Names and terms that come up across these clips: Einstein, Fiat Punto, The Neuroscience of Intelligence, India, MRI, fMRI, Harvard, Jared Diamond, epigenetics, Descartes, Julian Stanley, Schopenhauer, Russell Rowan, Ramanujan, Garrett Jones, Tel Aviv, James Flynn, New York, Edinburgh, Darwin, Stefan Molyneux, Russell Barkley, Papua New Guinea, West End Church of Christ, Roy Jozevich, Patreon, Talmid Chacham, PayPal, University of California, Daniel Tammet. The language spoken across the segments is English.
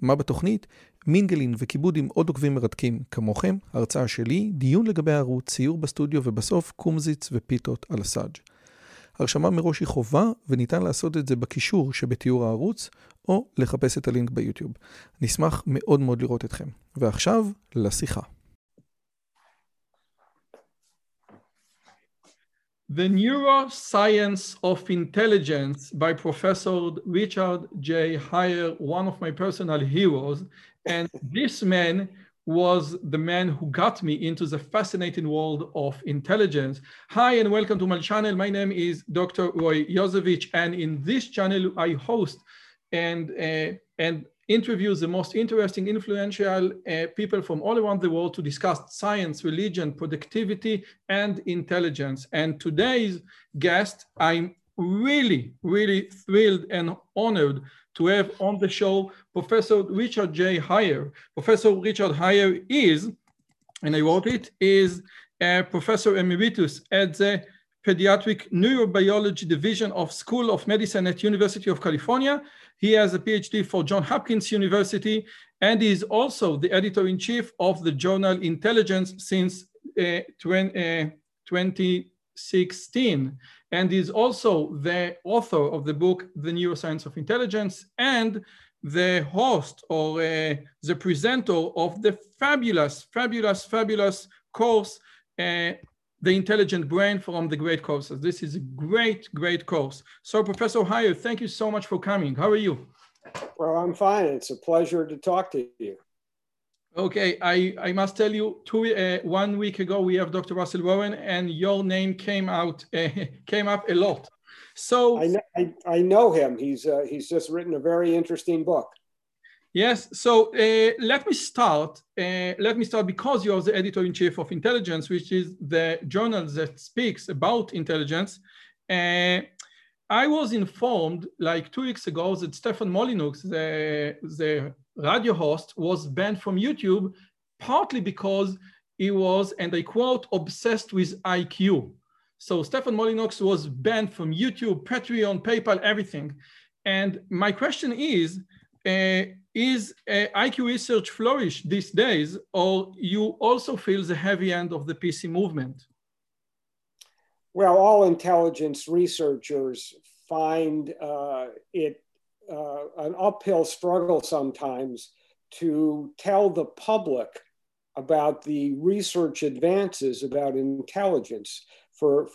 מה בתוכנית? מינגלין וכיבוד עם עוד עוקבים מרתקים כמוכם, הרצאה שלי, דיון לגבי הערוץ, ציור בסטודיו ובסוף קומזיץ ופיתות על הסאג'. הרשמה מראש היא חובה וניתן לעשות את זה בקישור שבתיאור הערוץ או לחפש את הלינק ביוטיוב. נשמח מאוד מאוד לראות אתכם. ועכשיו לשיחה. The Neuroscience of Intelligence by Professor Richard J. Haier, one of my personal heroes. And this man was the man who got me into the fascinating world of intelligence. Hi, and welcome to my channel. My name is Dr. Roy Jozevich, and in this channel, I host and interview the most interesting, influential people from all around the world to discuss science, religion, productivity, and intelligence. And today's guest, I'm really, really thrilled and honored to have on the show Professor Richard J. Haier. Professor Richard Haier is, and I wrote it, is a Professor Emeritus at the Pediatric Neurobiology Division of School of Medicine at University of California. He has a PhD for Johns Hopkins University, and is also the editor-in-chief of the journal Intelligence since 2016, and is also the author of the book, The Neuroscience of Intelligence, and the host or the presenter of the fabulous, fabulous, fabulous course, The Intelligent Brain from the Great Courses. This is a great, great course. So Professor Haier, thank you so much for coming. How are you? Well, I'm fine. It's a pleasure to talk to you. Okay, I must tell you, 1 week ago, we have Dr. Russell Rowan, and your name came up a lot. So I know him. He's just written a very interesting book. Yes. So let me start because you are the editor-in-chief of Intelligence, which is the journal that speaks about intelligence. I was informed like 2 weeks ago that Stefan Molyneux, the radio host, was banned from YouTube, partly because he was, and I quote, obsessed with IQ. So Stefan Molyneux was banned from YouTube, Patreon, PayPal, everything. And my question is IQ research flourish these days, or you also feel the heavy end of the PC movement? Well, all intelligence researchers find it an uphill struggle sometimes to tell the public about the research advances about intelligence.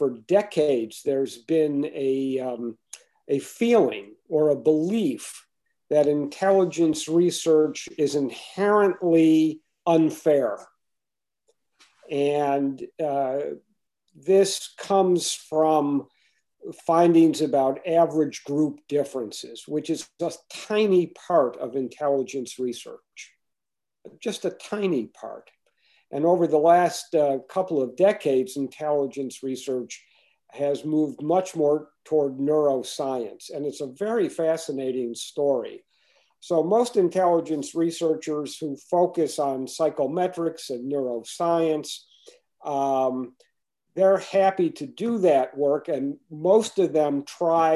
For decades, there's been a feeling or a belief that intelligence research is inherently unfair. And this comes from findings about average group differences, which is just a tiny part of intelligence research, just a tiny part. And over the last couple of decades, intelligence research has moved much more toward neuroscience. And it's a very fascinating story. So most intelligence researchers who focus on psychometrics and neuroscience, they're happy to do that work. And most of them try,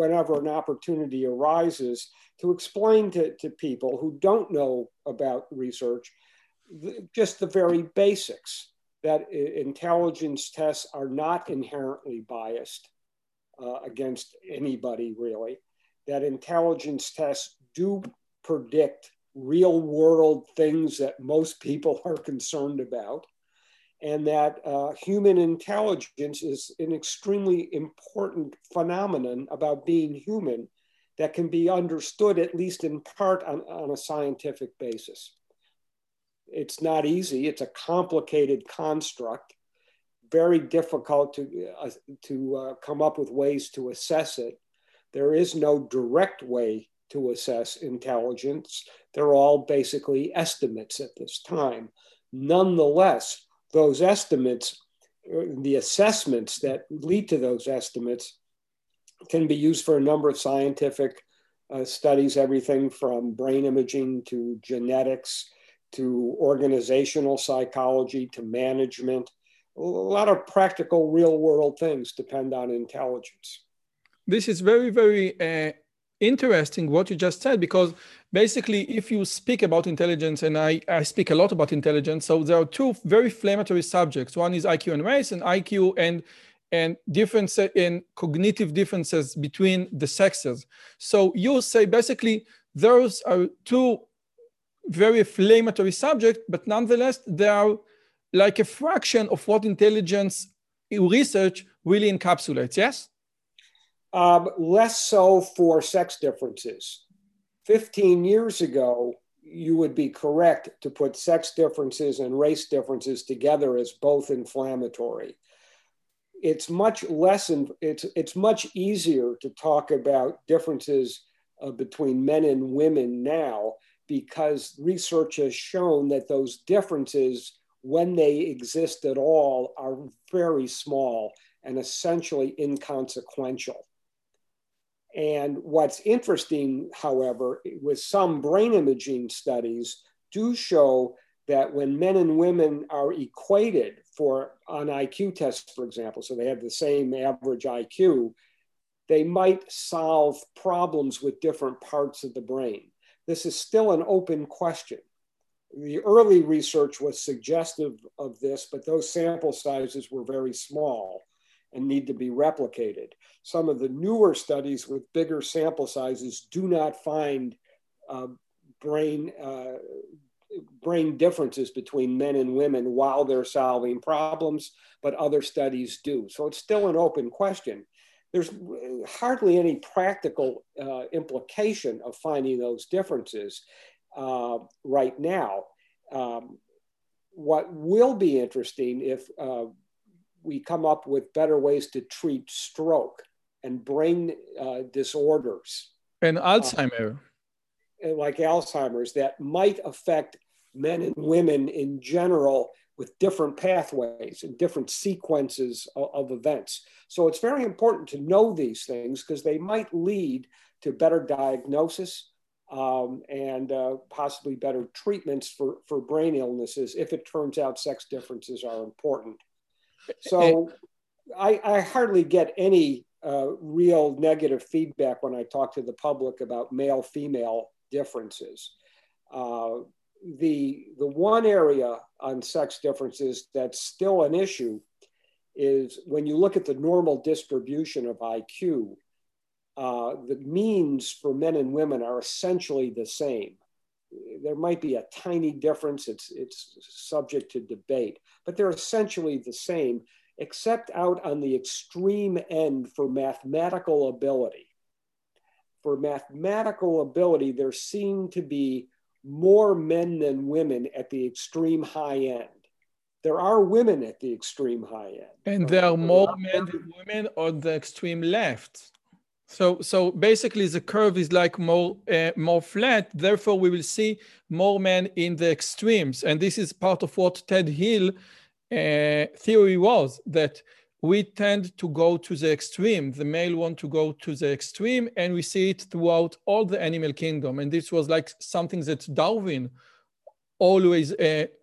whenever an opportunity arises, to explain to people who don't know about research, just the very basics, that intelligence tests are not inherently biased against anybody, really, that intelligence tests do predict real world things that most people are concerned about, and that human intelligence is an extremely important phenomenon about being human that can be understood, at least in part, on a scientific basis. It's not easy. It's a complicated construct, very difficult to come up with ways to assess it. There is no direct way to assess intelligence. They're all basically estimates at this time. Nonetheless, those estimates the assessments that lead to those estimates can be used for a number of scientific studies, everything from brain imaging to genetics, to organizational psychology, to management. A lot of practical real world things depend on intelligence. This is very, very interesting what you just said, because basically if you speak about intelligence, and I speak a lot about intelligence, so there are two very inflammatory subjects. One is IQ and race, and IQ and difference in cognitive differences between the sexes. So you say basically those are two very inflammatory subjects, but nonetheless they are like a fraction of what intelligence research really encapsulates, yes? Less so for sex differences. 15 years ago, you would be correct to put sex differences and race differences together as both inflammatory. It's much less, it's much easier to talk about differences between men and women now, because research has shown that those differences, when they exist at all, are very small and essentially inconsequential. And what's interesting, however, with some brain imaging studies do show that when men and women are equated for on IQ tests, for example, so they have the same average IQ, they might solve problems with different parts of the brain. This is still an open question. The early research was suggestive of this, but those sample sizes were very small and need to be replicated. Some of the newer studies with bigger sample sizes do not find brain differences between men and women while they're solving problems, but other studies do. So it's still an open question. There's hardly any practical implication of finding those differences right now. What will be interesting if we come up with better ways to treat stroke and brain disorders. And Alzheimer's. Like Alzheimer's, that might affect men and women in general with different pathways and different sequences of events. So it's very important to know these things because they might lead to better diagnosis and possibly better treatments for brain illnesses if it turns out sex differences are important. So I hardly get any real negative feedback when I talk to the public about male-female differences. The one area on sex differences that's still an issue is when you look at the normal distribution of IQ, the means for men and women are essentially the same. There might be a tiny difference, it's subject to debate, but they're essentially the same, except out on the extreme end for mathematical ability. For mathematical ability, there seem to be more men than women at the extreme high end. There are women at the extreme high end. And there are more men than women on the extreme left. So basically the curve is like more flat, therefore we will see more men in the extremes. And this is part of what Ted Hill theory was, that we tend to go to the extreme. The male want to go to the extreme, and we see it throughout all the animal kingdom. And this was like something that Darwin always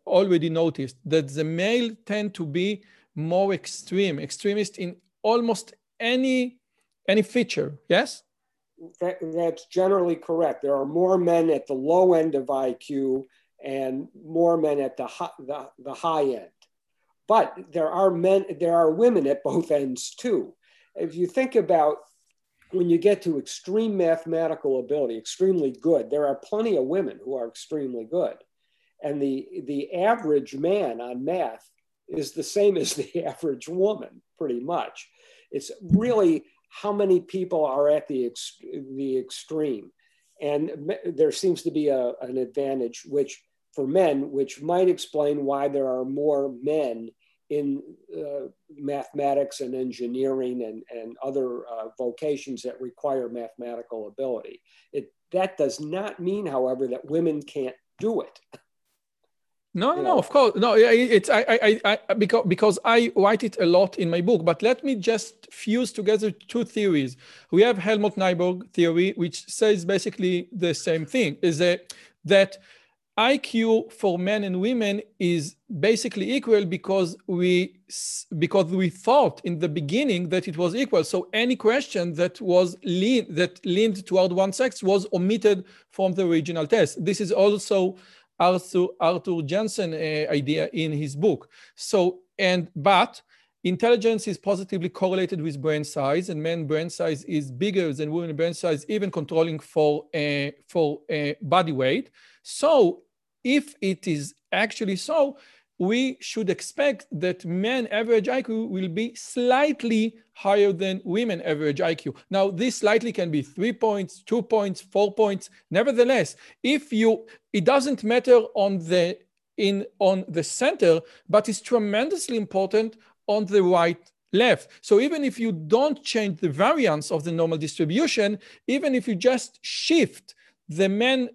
already noticed, that the male tend to be more extremist in almost any feature, yes? That's generally correct. There are more men at the low end of IQ and more men at the high end. But there are women at both ends too. If you think about when you get to extreme mathematical ability, extremely good, there are plenty of women who are extremely good. And the average man on math is the same as the average woman, pretty much. It's really, how many people are at the extreme? And there seems to be an advantage which for men, which might explain why there are more men in mathematics and engineering and other vocations that require mathematical ability. That does not mean, however, that women can't do it. No, of course. No, it's because I write it a lot in my book, but let me just fuse together two theories. We have Helmut Nyborg theory, which says basically the same thing, is that IQ for men and women is basically equal because we thought in the beginning that it was equal. So any question that leaned toward one sex was omitted from the original test. This is also Arthur Jensen idea in his book. But intelligence is positively correlated with brain size, and men's brain size is bigger than women's brain size, even controlling for body weight. So if it is actually so, we should expect that men average IQ will be slightly higher than women average IQ. Now, this slightly can be 3 points, 2 points, 4 points. Nevertheless, it doesn't matter on the center, but it's tremendously important on the right left. So even if you don't change the variance of the normal distribution, even if you just shift the men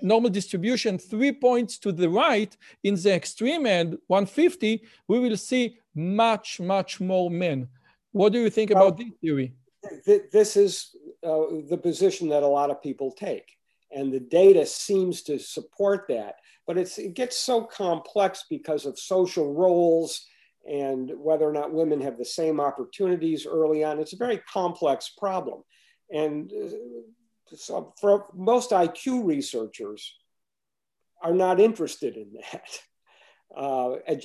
normal distribution 3 points to the right in the extreme end, 150, we will see much, much more men. What do you think about this theory? This is the position that a lot of people take, and the data seems to support that, but it gets so complex because of social roles and whether or not women have the same opportunities early on. It's a very complex problem. And so for most IQ researchers are not interested in that.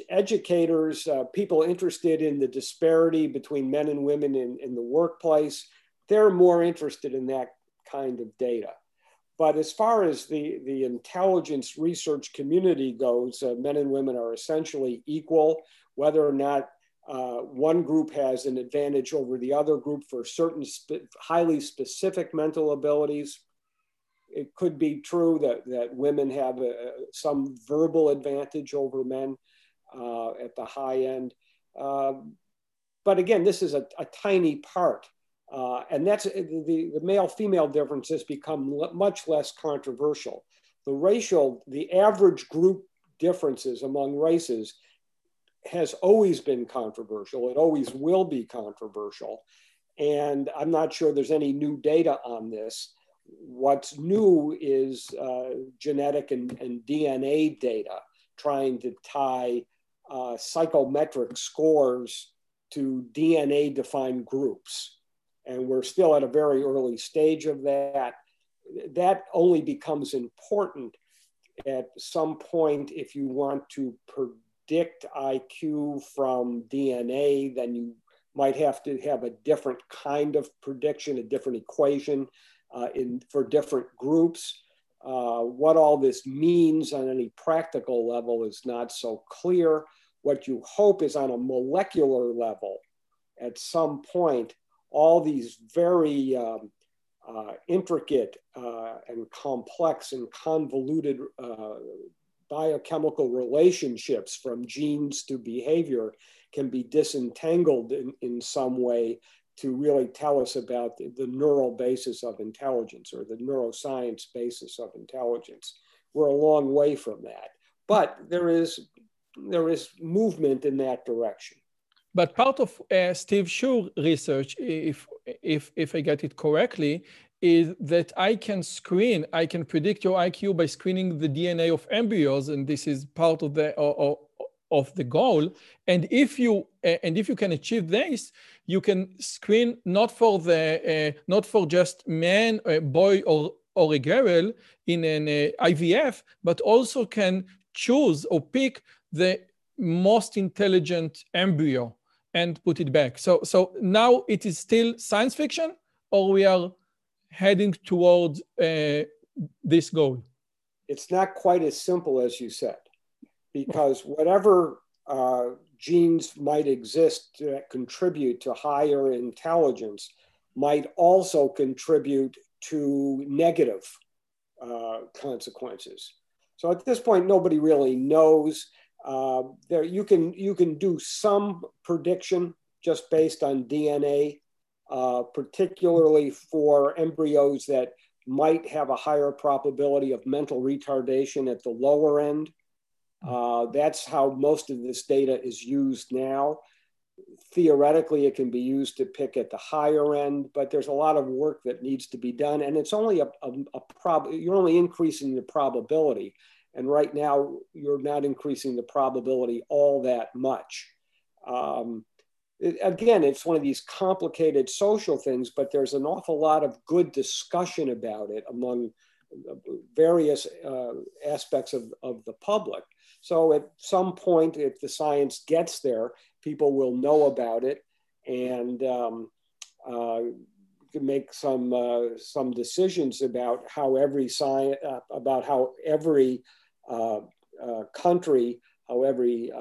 Educators, people interested in the disparity between men and women in the workplace, they're more interested in that kind of data. But as far as the intelligence research community goes, men and women are essentially equal, whether or not one group has an advantage over the other group for certain highly specific mental abilities. It could be true that women have some verbal advantage over men at the high end. But again, this is a tiny part. And that's the male-female differences become much less controversial. The average group differences among races has always been controversial. It always will be controversial. And I'm not sure there's any new data on this. What's new is genetic and DNA data trying to tie psychometric scores to DNA-defined groups. And we're still at a very early stage of that. That only becomes important at some point if you want to predict IQ from DNA, then you might have to have a different kind of prediction, a different equation for different groups. What all this means on any practical level is not so clear. What you hope is on a molecular level, at some point, all these very intricate and complex and convoluted biochemical relationships from genes to behavior can be disentangled in some way to really tell us about the neural basis of intelligence, or the neuroscience basis of intelligence. We're a long way from that, but there is movement in that direction. But part of Steve Shure research, if I get it correctly, is that I can predict your IQ by screening the DNA of embryos, and this is part of the goal. And if you can achieve this, you can screen not for just men, a boy or a girl in an IVF, but also can choose or pick the most intelligent embryo and put it back. So now it is still science fiction, or we are heading towards this goal? It's not quite as simple as you said, because whatever genes might exist that contribute to higher intelligence might also contribute to negative consequences. So at this point, nobody really knows. You can do some prediction just based on DNA, particularly for embryos that might have a higher probability of mental retardation at the lower end. That's how most of this data is used now. Theoretically, it can be used to pick at the higher end, but there's a lot of work that needs to be done. And it's only you're only increasing the probability. And right now, you're not increasing the probability all that much. Again, it's one of these complicated social things, but there's an awful lot of good discussion about it among various aspects of the public. So at some point, if the science gets there, people will know about it and make some decisions about how every country, how every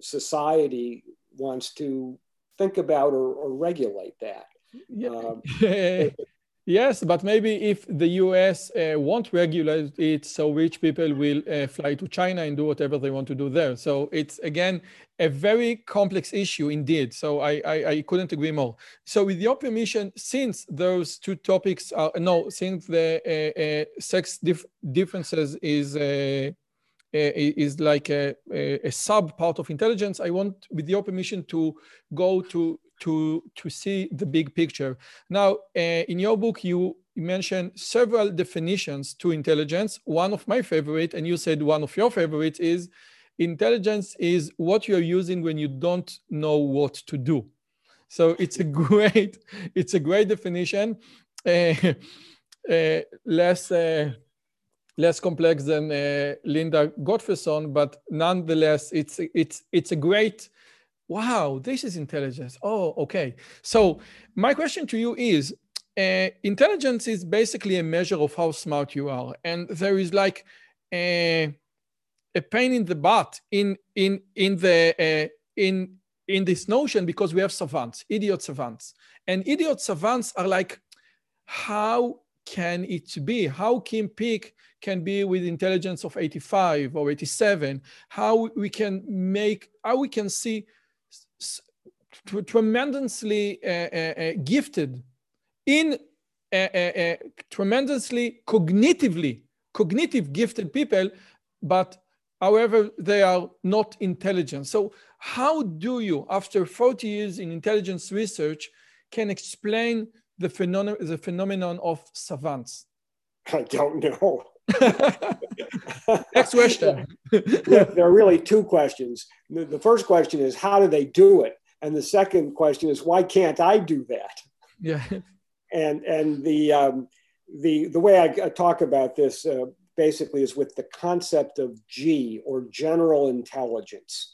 society wants to think about or regulate that. Yeah. Yes, but maybe if the US won't regulate it, so rich people will fly to China and do whatever they want to do there. So it's, again, a very complex issue indeed. So I couldn't agree more. So with your permission, since those two topics are, since the sex differences is like a sub part of intelligence, I want, with your permission, to go to see the big picture. Now, in your book, you mentioned several definitions to intelligence. One of my favorite, and you said one of your favorites, is intelligence is what you're using when you don't know what to do. So it's a great definition, less complex than Linda Gottferson, but nonetheless, it's a great, wow, this is intelligence. Oh, okay. So my question to you is, intelligence is basically a measure of how smart you are. And there is like a pain in the butt in this notion, because we have savants, idiot savants. And idiot savants are like, how can it be? How Kim Peek can be with intelligence of 85 or 87? How we can see tremendously gifted in tremendously cognitive gifted people, but however, they are not intelligent. So how do you, after 40 years in intelligence research, can explain the phenomenon of savants? I don't know. Next question. Look, there are really two questions. The first question is, how do they do it? And the second question is, why can't I do that? Yeah. And the way I talk about this basically is with the concept of G, or general intelligence.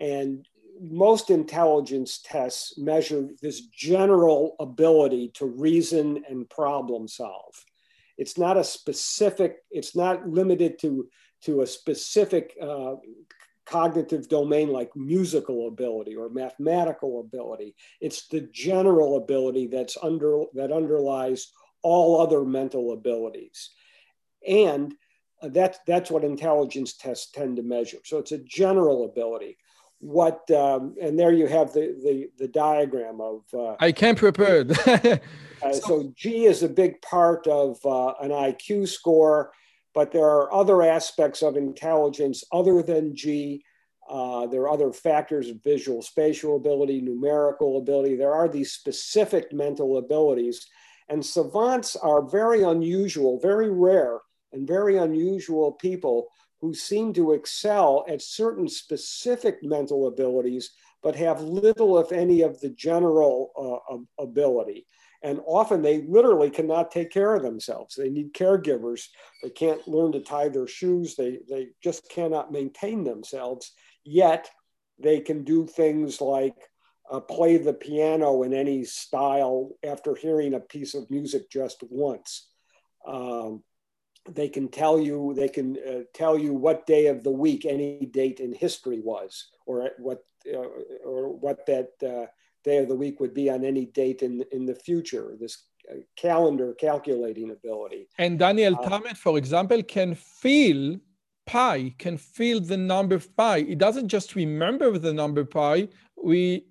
And most intelligence tests measure this general ability to reason and problem solve. It's not a specific, it's not limited to a specific cognitive domain like musical ability or mathematical ability. It's the general ability that underlies all other mental abilities. And that's what intelligence tests tend to measure. So it's a general ability. What and there you have the diagram of I can't prepare. So G is a big part of an IQ score, but there are other aspects of intelligence other than G. There are other factors of visual, spatial ability, numerical ability. There are these specific mental abilities, and savants are very unusual, very rare, and very unusual people who seem to excel at certain specific mental abilities, but have little, if any, of the general ability. And often they literally cannot take care of themselves. They need caregivers. They can't learn to tie their shoes. They just cannot maintain themselves. Yet they can do things like play the piano in any style after hearing a piece of music just once. They can tell you. They can tell you what day of the week any date in history was, or what that day of the week would be on any date in the future. This calendar calculating ability. And Daniel Tammet, for example, can feel pi. Can feel the number pi. It doesn't just remember the number pi. We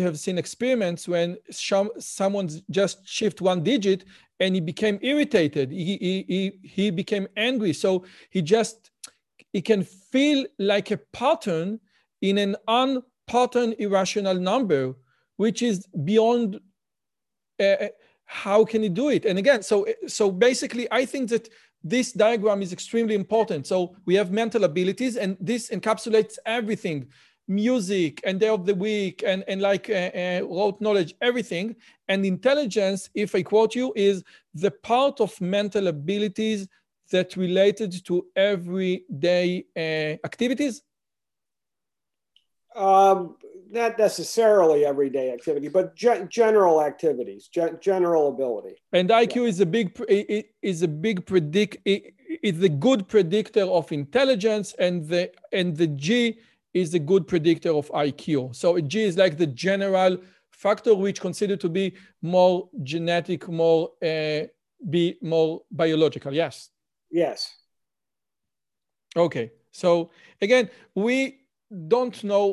have seen experiments when someone's just shift one digit and he became irritated. He became angry. So he just it can feel like a pattern in an unpatterned irrational number, which is beyond how can it do it? And again, so basically, I think that this diagram is extremely important. So we have mental abilities, and this encapsulates everything: music and day of the week and like rote knowledge, everything. And intelligence, if I quote you, is the part of mental abilities that related to everyday activities? Not necessarily everyday activity, but general activities, general ability. And IQ is a good predictor of intelligence, and the G is a good predictor of IQ. So a G is like the general factor, which considered to be more genetic, more biological. Yes. Yes. Okay. So again, we don't know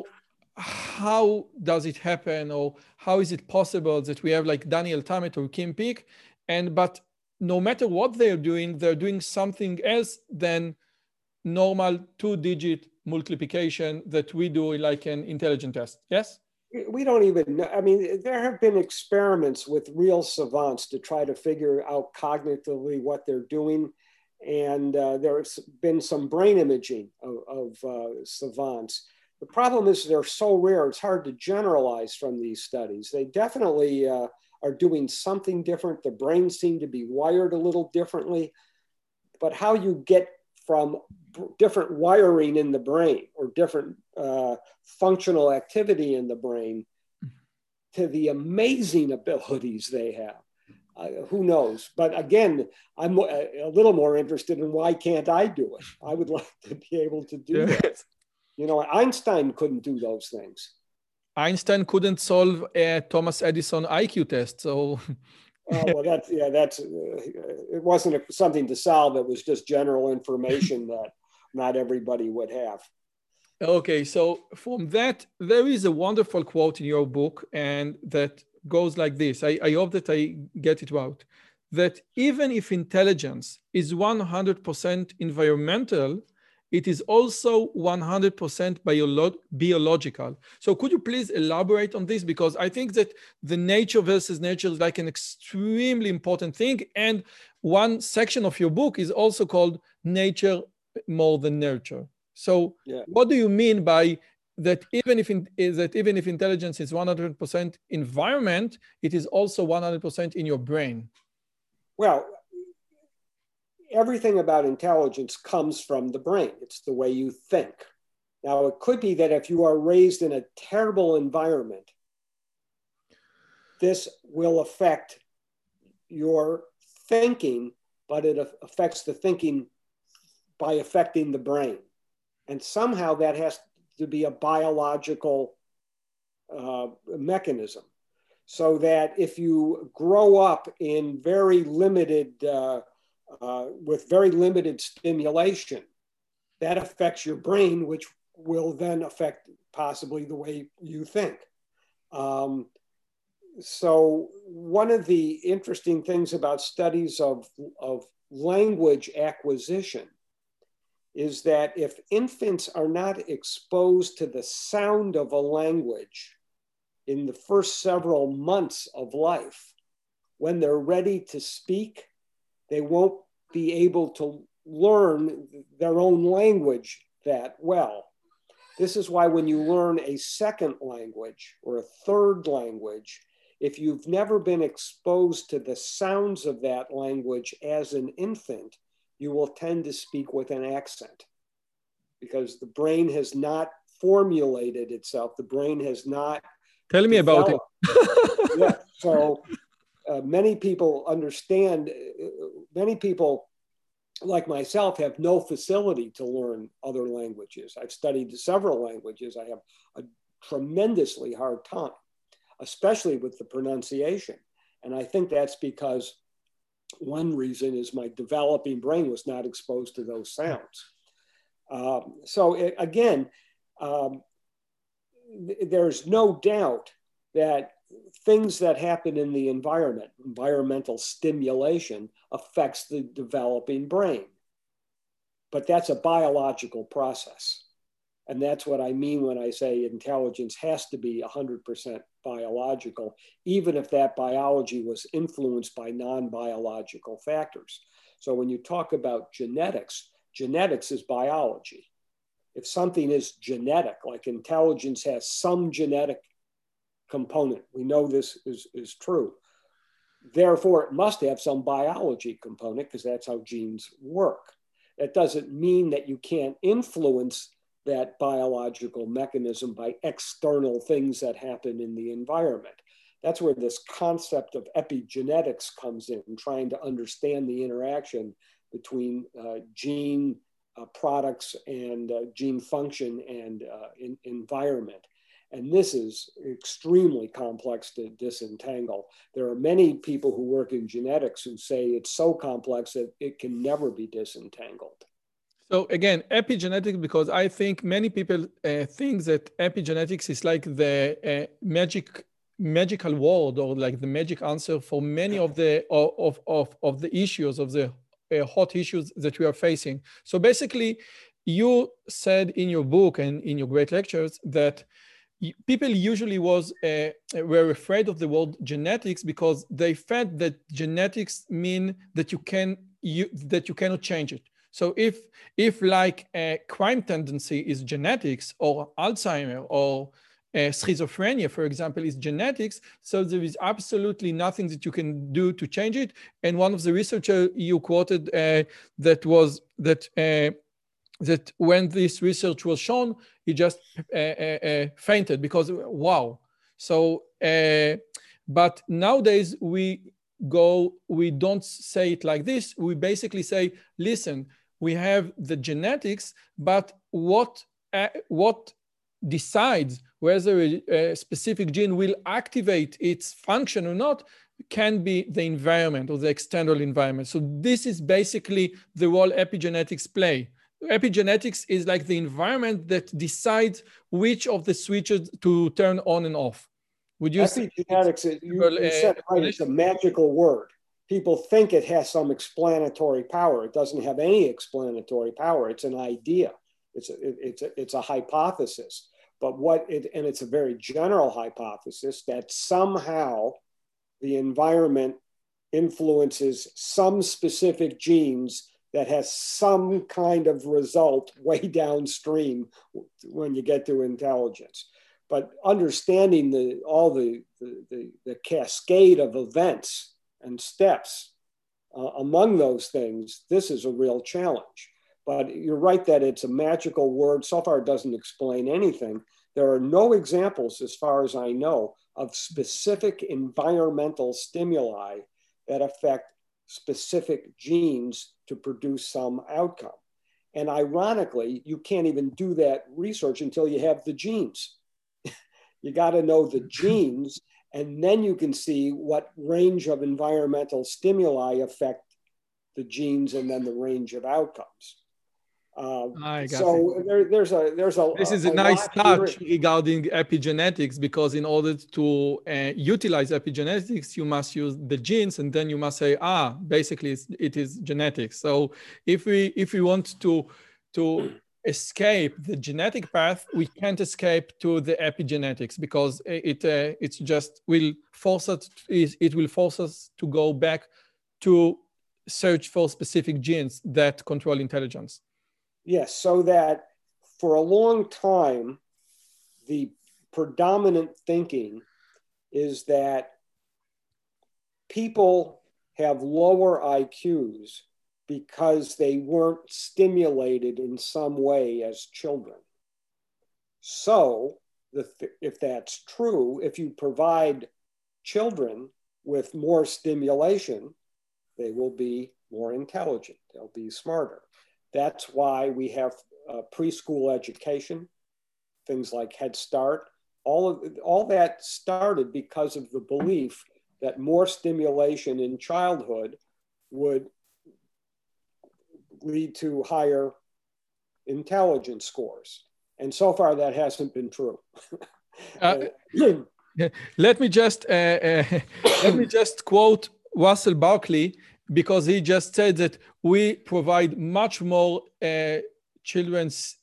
how does it happen or how is it possible that we have like Daniel Tammet or Kim Peek, but no matter what they're doing something else than normal two-digit multiplication that we do like an intelligence test. Yes? We don't even know. I mean, there have been experiments with real savants to try to figure out cognitively what they're doing. And there's been some brain imaging of savants. The problem is they're so rare, it's hard to generalize from these studies. They definitely are doing something different. The brains seem to be wired a little differently, but how you get from different wiring in the brain or different functional activity in the brain to the amazing abilities they have. Who knows? But again, I'm a little more interested in why can't I do it? I would like to be able to do that. You know, Einstein couldn't do those things. Einstein couldn't solve a Thomas Edison IQ test. So, it wasn't something to solve. It was just general information that not everybody would have. Okay, so from that, there is a wonderful quote in your book, and that goes like this. I hope that I get it out. That even if intelligence is 100% environmental, it is also 100% biological. So could you please elaborate on this? Because I think that the nature versus nature is like an extremely important thing. And one section of your book is also called Nature More Than Nurture. So what do you mean by that? Even if intelligence is 100% environment, it is also 100% in your brain. Well, everything about intelligence comes from the brain. It's the way you think. Now, it could be that if you are raised in a terrible environment, this will affect your thinking, but it affects the thinking by affecting the brain. And somehow that has to be a biological mechanism. So that if you grow up in very limited, with very limited stimulation, that affects your brain, which will then affect possibly the way you think. So one of the interesting things about studies of language acquisition is that if infants are not exposed to the sound of a language in the first several months of life, when they're ready to speak, they won't be able to learn their own language that well. This is why when you learn a second language or a third language, if you've never been exposed to the sounds of that language as an infant, you will tend to speak with an accent because the brain has not formulated itself. The brain has not Tell me developed. About it. Yeah, so many people understand, many people like myself have no facility to learn other languages. I've studied several languages. I have a tremendously hard time, especially with the pronunciation. And I think that's because one reason is my developing brain was not exposed to those sounds. There's no doubt that things that happen in the environment, environmental stimulation affects the developing brain. but that's a biological process. And that's what I mean when I say intelligence has to be 100% biological, even if that biology was influenced by non-biological factors. So when you talk about genetics, genetics is biology. If something is genetic, like intelligence has some genetic component, we know this is true. Therefore, it must have some biology component because that's how genes work. That doesn't mean that you can't influence that biological mechanism by external things that happen in the environment. That's where this concept of epigenetics comes in, trying to understand the interaction between gene products and gene function and environment. And this is extremely complex to disentangle. There are many people who work in genetics who say it's so complex that it can never be disentangled. So again, epigenetics, because I think many people think that epigenetics is like the magical word or like the magic answer for many of the issues, of the hot issues that we are facing. So basically, you said in your book and in your great lectures that people usually were afraid of the word genetics because they felt that genetics mean that you cannot change it. So if like a crime tendency is genetics, or Alzheimer or schizophrenia, for example, is genetics, so there is absolutely nothing that you can do to change it. And one of the researchers you quoted that when this research was shown, he just fainted because wow. So, but nowadays we don't say it like this. We basically say, listen, we have the genetics, but what decides whether a specific gene will activate its function or not can be the environment or the external environment. So this is basically the role epigenetics play. Epigenetics is like the environment that decides which of the switches to turn on and off. Would you epigenetics, you said right, it's a magical word. People think it has some explanatory power. It doesn't have any explanatory power. It's an idea. It's a hypothesis, but and it's a very general hypothesis that somehow the environment influences some specific genes that has some kind of result way downstream when you get to intelligence. But understanding all the cascade of events and steps among those things, this is a real challenge. But you're right that it's a magical word. So far, it doesn't explain anything. There are no examples, as far as I know, of specific environmental stimuli that affect specific genes to produce some outcome. And ironically, you can't even do that research until you have the genes. You got to know the genes, and then you can see what range of environmental stimuli affect the genes and then the range of outcomes. So there's a. This is a nice touch regarding epigenetics, because in order to utilize epigenetics, you must use the genes, and then you must say, basically it is genetics. So if we want to escape the genetic path, we can't escape to the epigenetics, because it's just will force us to go back to search for specific genes that control intelligence. Yes, so that for a long time, the predominant thinking is that people have lower IQs because they weren't stimulated in some way as children. So if that's true, if you provide children with more stimulation, they will be more intelligent, they'll be smarter. That's why we have preschool education, things like Head Start. All that started because of the belief that more stimulation in childhood would lead to higher intelligence scores. And so far that hasn't been true. Let me just quote Russell Barkley because he just said that we provide much more children's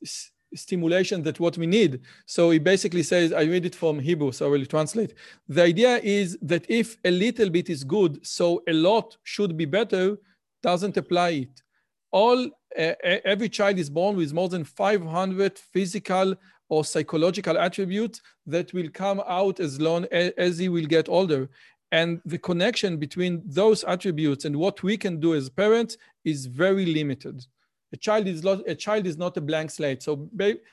stimulation than what we need. So he basically says, I read it from Hebrew, so I will translate. The idea is that if a little bit is good, so a lot should be better, doesn't apply it. Every child is born with more than 500 physical or psychological attributes that will come out as long as he will get older. And the connection between those attributes and what we can do as parents is very limited. A child is not a blank slate. So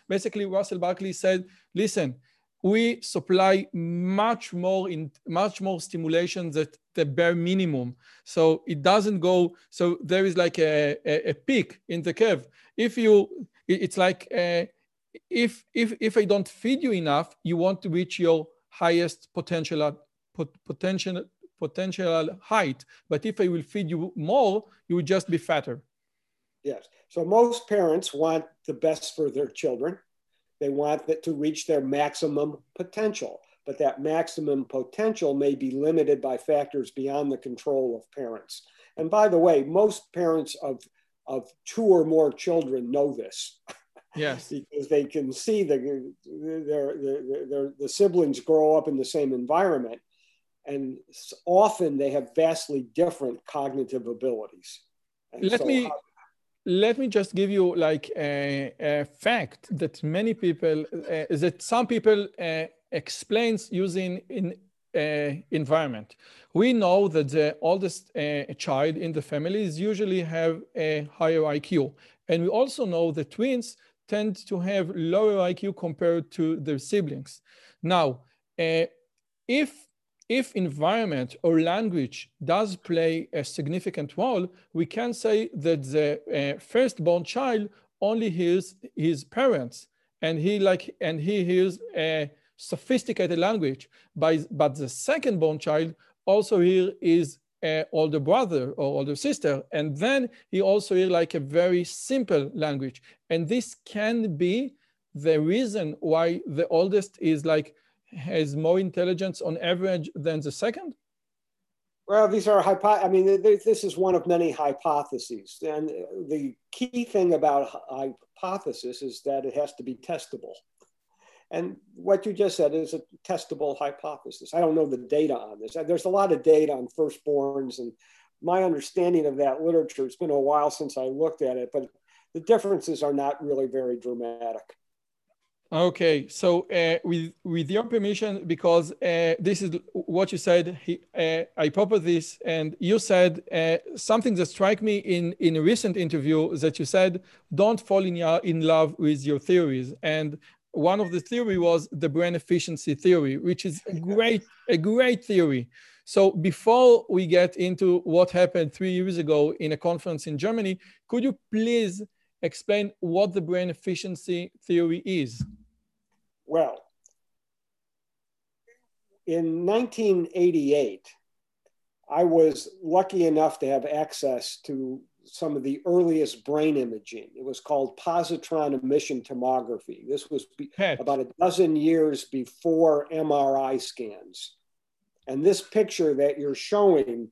basically, Russell Barkley said, listen, we supply much more stimulation than the bare minimum. So it doesn't go, so there is like a peak in the curve. If I don't feed you enough, you won't reach your highest potential height. But if I will feed you more, you will just be fatter. Yes. So most parents want the best for their children. They want that to reach their maximum potential, but that maximum potential may be limited by factors beyond the control of parents. And by the way, most parents of two or more children know this. Yes, because they can see the siblings grow up in the same environment, and often they have vastly different cognitive abilities. Let me just give you like a fact that many people, that some people explains using in environment. We know that the oldest child in the family is usually have a higher IQ. And we also know that twins tend to have lower IQ compared to their siblings. Now, if environment or language does play a significant role, we can say that the firstborn child only hears his parents, and he hears a sophisticated language. But the secondborn child also hears his older brother or older sister, and then he also hears like a very simple language. And this can be the reason why the oldest is like has more intelligence on average than the second? Well, these are this is one of many hypotheses. And the key thing about hypothesis is that it has to be testable. And what you just said is a testable hypothesis. I don't know the data on this. There's a lot of data on firstborns, and my understanding of that literature, it's been a while since I looked at it, but the differences are not really very dramatic. Okay, so with your permission, because this is what you said, I proposed this, and you said something that struck me in a recent interview that you said, don't fall in love with your theories. And one of the theory was the brain efficiency theory, which is a great theory. So before we get into what happened 3 years ago in a conference in Germany, could you please explain what the brain efficiency theory is? Well, in 1988, I was lucky enough to have access to some of the earliest brain imaging. It was called positron emission tomography. This was about a dozen years before MRI scans. And this picture that you're showing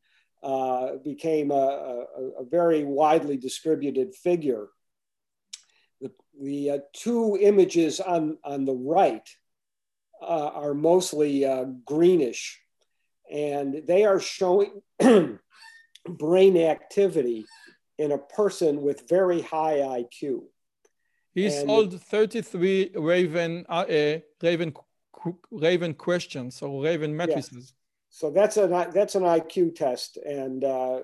became a very widely distributed figure. The two images on the right are mostly greenish, and they are showing brain activity in a person with very high IQ. He solved 33 Raven questions or Raven matrices. Yeah. So that's an IQ test and a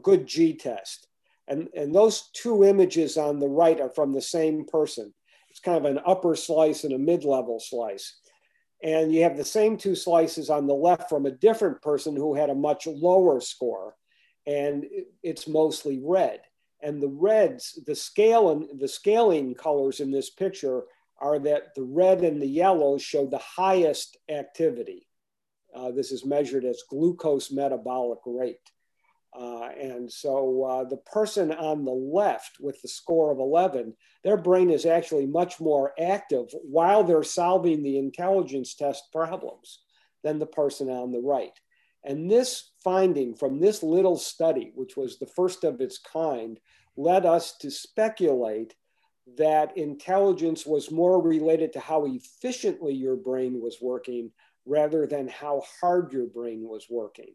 good G test. And those two images on the right are from the same person. It's kind of an upper slice and a mid-level slice. And you have the same two slices on the left from a different person who had a much lower score. And it's mostly red. And the reds, the scaling colors in this picture are that the red and the yellow show the highest activity. This is measured as glucose metabolic rate. And so the person on the left with the score of 11, their brain is actually much more active while they're solving the intelligence test problems than the person on the right. And this finding from this little study, which was the first of its kind, led us to speculate that intelligence was more related to how efficiently your brain was working rather than how hard your brain was working.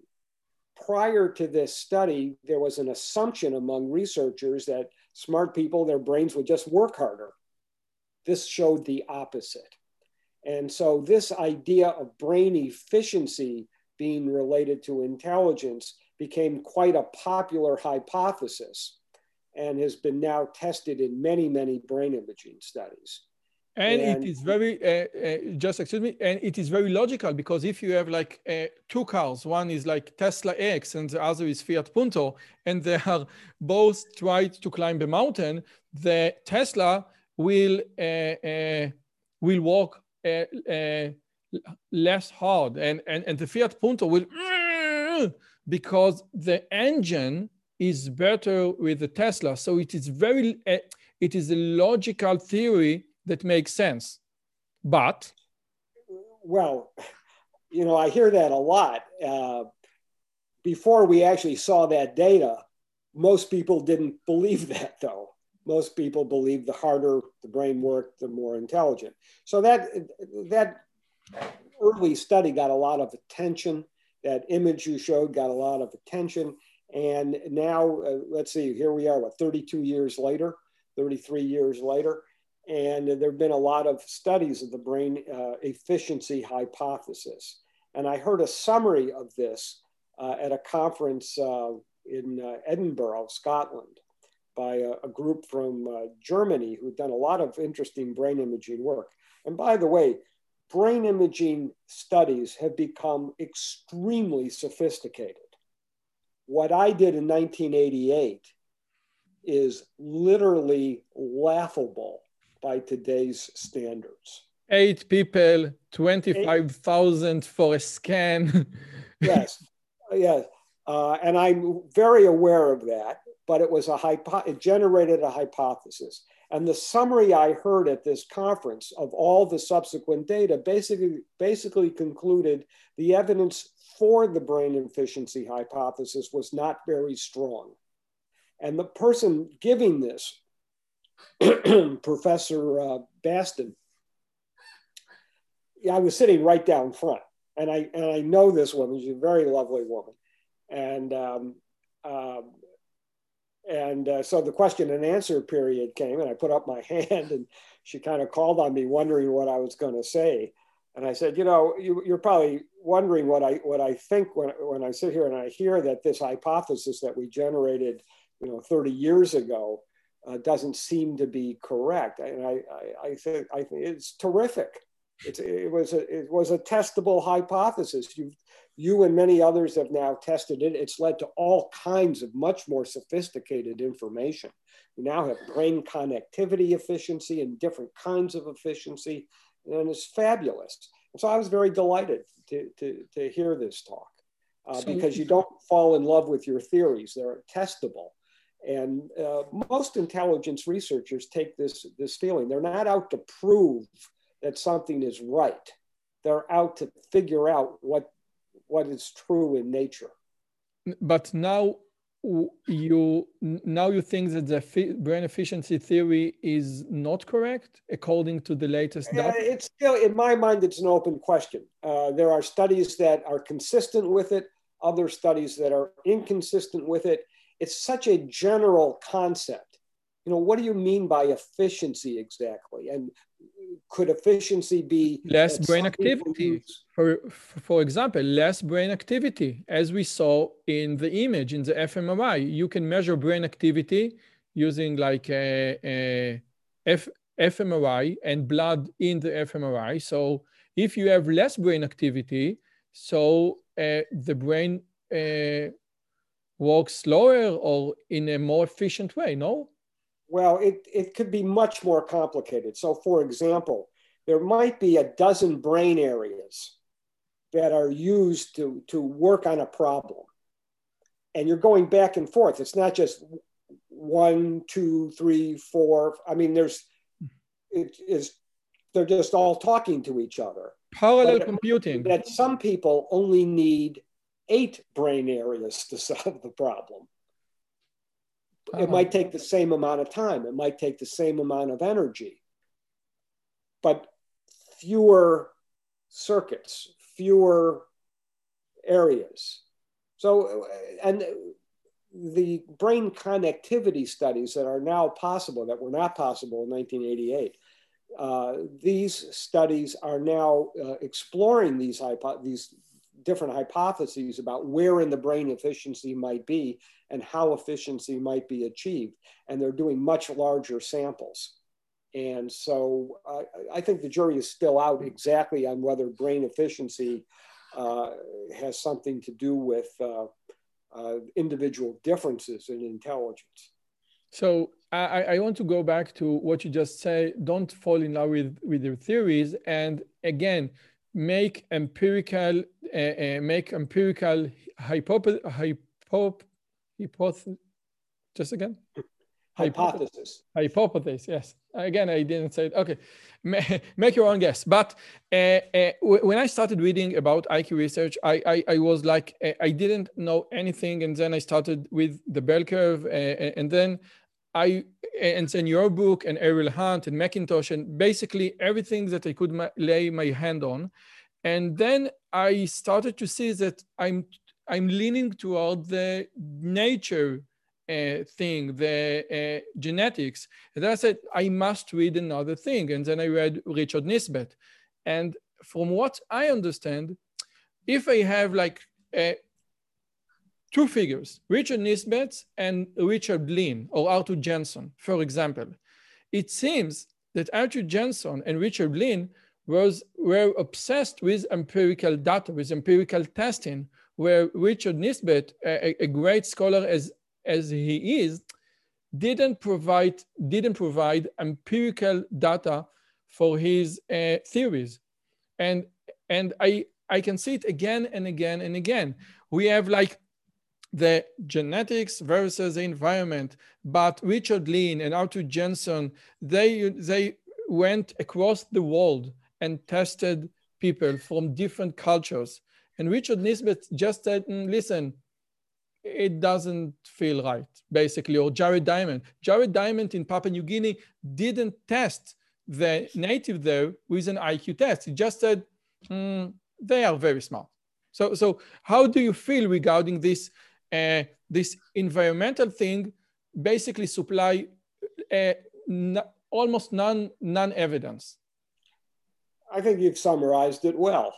Prior to this study, there was an assumption among researchers that smart people, their brains would just work harder. This showed the opposite. And so this idea of brain efficiency being related to intelligence became quite a popular hypothesis and has been now tested in many, many brain imaging studies. And it is very, and it is very logical, because if you have like two cars, one is like Tesla X and the other is Fiat Punto, and they are both tried to climb a mountain, the Tesla will walk less hard, and the Fiat Punto will, because the engine is better with the Tesla. So it is very, it is a logical theory that makes sense, but. Well, you know, I hear that a lot. Before we actually saw that data, most people didn't believe that though. Most people believe the harder the brain worked, the more intelligent. So that early study got a lot of attention. That image you showed got a lot of attention. And now, let's see, here we are, what, 32 years later, 33 years later. And there have been a lot of studies of the brain efficiency hypothesis. And I heard a summary of this at a conference in Edinburgh, Scotland, by a group from Germany who've done a lot of interesting brain imaging work. And by the way, brain imaging studies have become extremely sophisticated. What I did in 1988 is literally laughable by today's standards. 8 people, 25,000 for a scan. Yes, yes. And I'm very aware of that, but it was it generated a hypothesis. And the summary I heard at this conference of all the subsequent data basically concluded the evidence for the brain efficiency hypothesis was not very strong. And the person giving this, Professor Bastin, I was sitting right down front, and I know this woman. She's a very lovely woman, and so the question and answer period came, and I put up my hand, and she kind of called on me, wondering what I was going to say, and I said, you know, you're probably wondering what I think when I sit here and I hear that this hypothesis that we generated, you know, 30 years ago. Doesn't seem to be correct, and I think it's terrific. It was a testable hypothesis. You and many others have now tested it. It's led to all kinds of much more sophisticated information. We now have brain connectivity efficiency and different kinds of efficiency, and it's fabulous. And so I was very delighted to hear this talk because you don't fall in love with your theories; they're testable. And most intelligence researchers take this feeling. They're not out to prove that something is right. They're out to figure out what is true in nature. But now you think that the brain efficiency theory is not correct according to the latest data? It's still, in my mind, it's an open question. There are studies that are consistent with it, other studies that are inconsistent with it. It's such a general concept. You know, what do you mean by efficiency exactly? And could efficiency be less brain activity? For example, less brain activity, as we saw in the image in the fMRI. You can measure brain activity using like fMRI and blood in the fMRI. So if you have less brain activity, so the brain work slower or in a more efficient way, no? Well, it could be much more complicated. So for example, there might be 12 brain areas that are used to work on a problem. And you're going back and forth. It's not just 1, 2, 3, 4. I mean, they're just all talking to each other. Parallel computing. That some people only need 8 brain areas to solve the problem. Uh-huh. It might take the same amount of time. It might take the same amount of energy, but fewer circuits, fewer areas. So, and the brain connectivity studies that are now possible, that were not possible in 1988, these studies are now exploring these different hypotheses about where in the brain efficiency might be and how efficiency might be achieved. And they're doing much larger samples. And so I think the jury is still out exactly on whether brain efficiency has something to do with individual differences in intelligence. So I want to go back to what you just said. Don't fall in love with your theories. And again, make empirical hypothesis. Yes. Again, I didn't say it. Okay. Make your own guess. But when I started reading about IQ research, I was like, I didn't know anything. And then I started with the bell curve. And then and your book and Ariel Hunt and McIntosh and basically everything that I could lay my hand on. And then I started to see that I'm leaning toward the nature thing, the genetics. And then I said, I must read another thing. And then I read Richard Nisbett. And from what I understand, if I have like two figures, Richard Nisbett and Richard Lynn or Arthur Jensen, for example, it seems that Arthur Jensen and Richard Lynn were obsessed with empirical data, with empirical testing, where Richard Nisbett, a great scholar as he is, didn't provide empirical data for his theories. And I can see it again and again and again. We have like the genetics versus the environment, but Richard Lynn and Arthur Jensen, they went across the world and tested people from different cultures. And Richard Nisbett just said, listen, it doesn't feel right, basically. Or Jared Diamond. Jared Diamond in Papua New Guinea didn't test the native there with an IQ test. He just said, they are very smart. So how do you feel regarding this, this environmental thing, basically supply almost none evidence? I think you've summarized it well.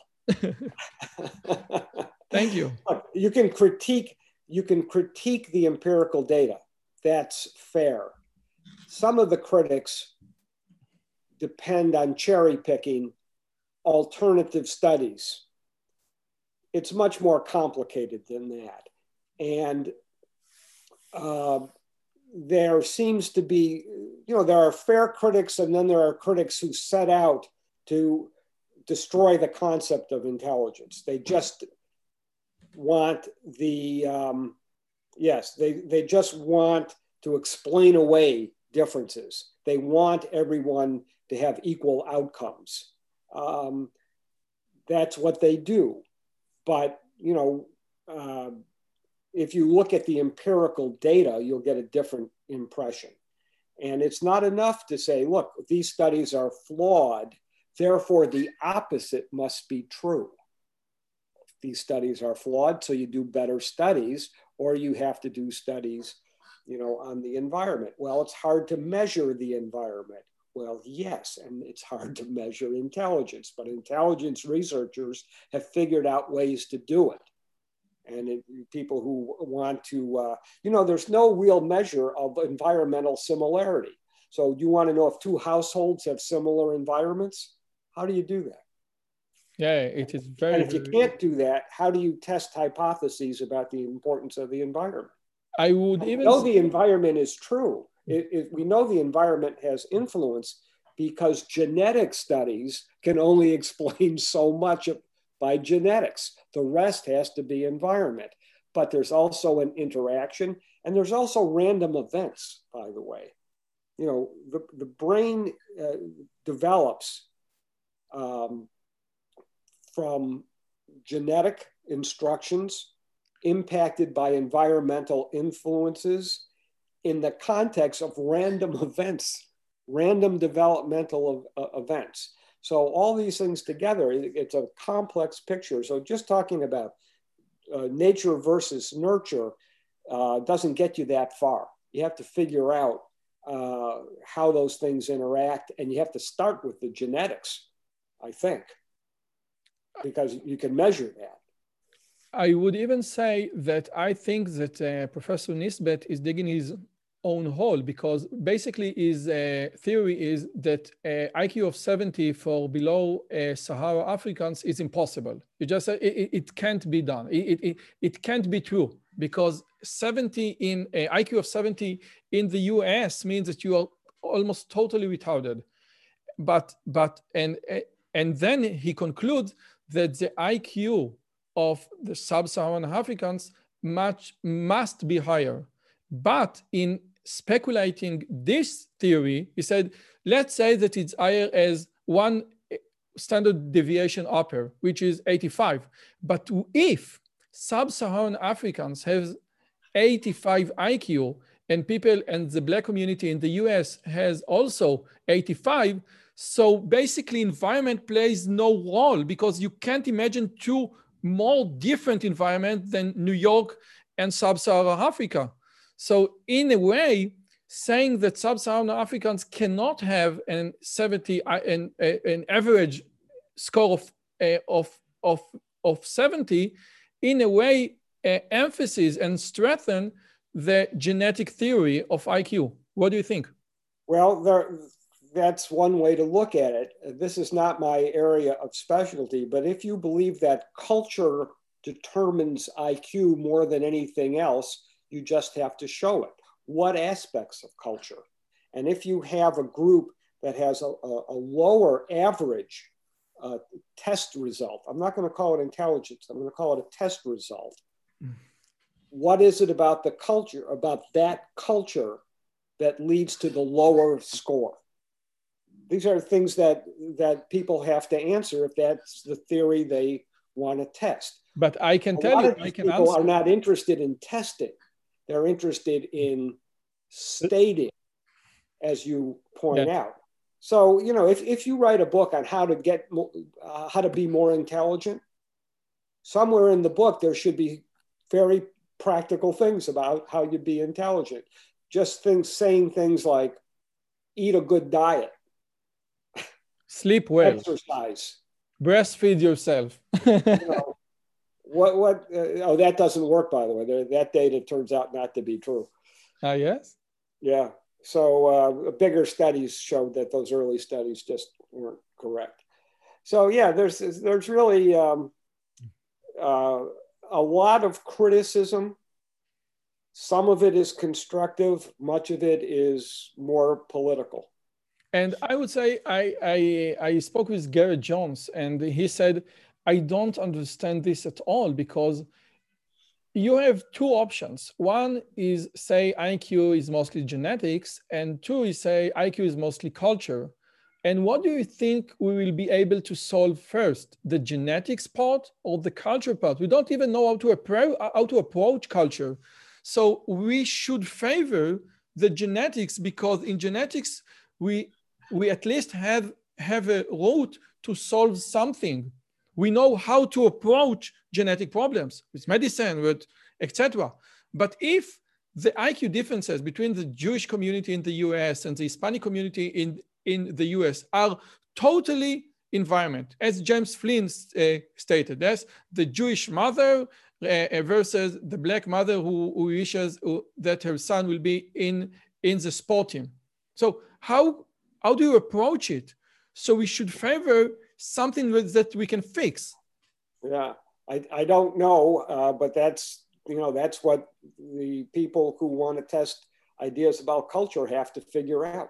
Thank you. Look, you can critique the empirical data. That's fair. Some of the critics depend on cherry picking alternative studies. It's much more complicated than that. And there seems to be, there are fair critics and then there are critics who set out to destroy the concept of intelligence. They just want the, they just want to explain away differences. They want everyone to have equal outcomes. That's what they do. But, if you look at the empirical data, you'll get a different impression. And it's not enough to say, look, these studies are flawed, therefore the opposite must be true. These studies are flawed, so you do better studies, or you have to do studies, on the environment. Well, it's hard to measure the environment. Well, yes, and it's hard to measure intelligence, but intelligence researchers have figured out ways to do it. And people who want to, there's no real measure of environmental similarity. So you want to know if two households have similar environments? How do you do that? Yeah, it is very. And if you can't do that, how do you test hypotheses about the importance of the environment? I would even know the environment is true. We know the environment has influence because genetic studies can only explain so much by genetics. The rest has to be environment. But there's also an interaction, and there's also random events, by the way. The brain develops from genetic instructions impacted by environmental influences in the context of random events, random developmental events. So all these things together, it's a complex picture. So just talking about nature versus nurture doesn't get you that far. You have to figure out how those things interact, and you have to start with the genetics, I think, because you can measure that. I would even say that I think that Professor Nisbett is digging his own hole, because basically his theory is that IQ of 70 for below Sahara Africans is impossible. You just it can't be done. It can't be true, because 70 in IQ of 70 in the US means that you are almost totally retarded. And then he concludes that the IQ of the sub-Saharan Africans must be higher. But in speculating this theory, he said, let's say that it's higher as one standard deviation upper, which is 85. But if sub-Saharan Africans have 85 IQ and people and the Black community in the US has also 85, so basically environment plays no role, because you can't imagine two more different environment than New York and sub-Saharan Africa. So in a way, saying that sub-Saharan Africans cannot have an 70 an average score of 70, in a way, emphasize and strengthen the genetic theory of IQ. What do you think? Well, that's one way to look at it. This is not my area of specialty, but if you believe that culture determines IQ more than anything else, you just have to show it. What aspects of culture? And if you have a group that has a lower average test result, I'm not going to call it intelligence, I'm going to call it a test result. What is it about the culture, about that culture, that leads to the lower score? These are things that people have to answer if that's the theory they want to test. But I can tell you, people are not interested in testing. They're interested in stating, as you point out. So, you know, if you write a book on how to get, how to be more intelligent, somewhere in the book, there should be very practical things about how you be intelligent. Just saying things like, eat a good diet. Sleep well. Exercise. Breastfeed yourself. Oh, that doesn't work, by the way. That data turns out not to be true. Oh, yes? Yeah. So bigger studies showed that those early studies just weren't correct. So yeah, there's really a lot of criticism. Some of it is constructive. Much of it is more political. And I would say I spoke with Garrett Jones, and he said, I don't understand this at all, because you have two options. One is say IQ is mostly genetics, and two is say IQ is mostly culture. And what do you think we will be able to solve first, the genetics part or the culture part? We don't even know how to approach culture. So we should favor the genetics, because in genetics, we at least have a route to solve something. We know how to approach genetic problems with medicine, with etc. But if the IQ differences between the Jewish community in the US and the Hispanic community in the US are totally environment, as James Flynn stated, that's the Jewish mother versus the Black mother who wishes that her son will be in the sport team. So how do you approach it? So we should favor something that we can fix. Yeah, I don't know, but that's what the people who want to test ideas about culture have to figure out.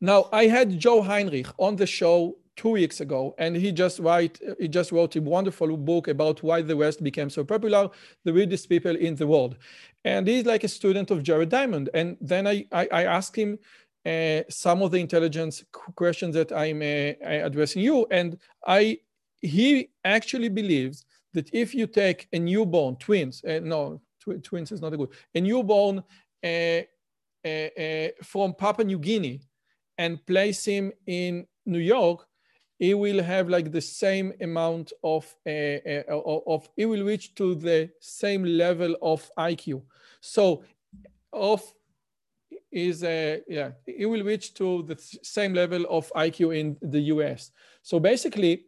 Now, I had Joe Heinrich on the show 2 weeks ago, and he just wrote a wonderful book about why the West became so popular, the weirdest people in the world. And he's like a student of Jared Diamond. And then I asked him some of the intelligence questions that I'm addressing you. And he actually believes that if you take a newborn, twins is not a good, a newborn from Papua New Guinea and place him in New York, he will have like the same amount of he will reach to the same level of IQ. So of is a, yeah, it will reach to the same level of IQ in the US. So basically,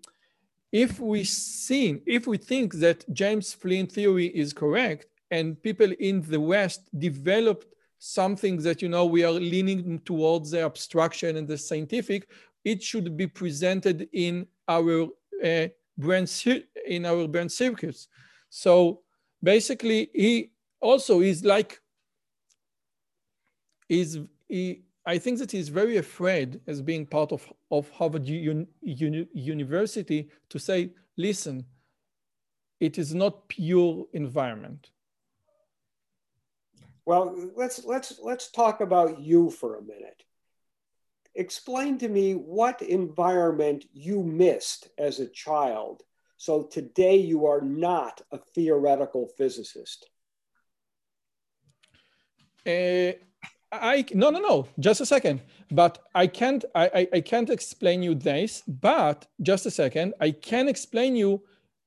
if we think that James Flynn theory is correct and people in the West developed something that, you know, we are leaning towards the abstraction and the scientific, it should be presented in our brain circuits. So basically, he also is like, I think that he's very afraid as being part of Harvard University to say, listen, it is not pure environment. Well, let's talk about you for a minute. Explain to me what environment you missed as a child, so today you are not a theoretical physicist. No, just a second. But I can't explain you this, but just a second, I can explain you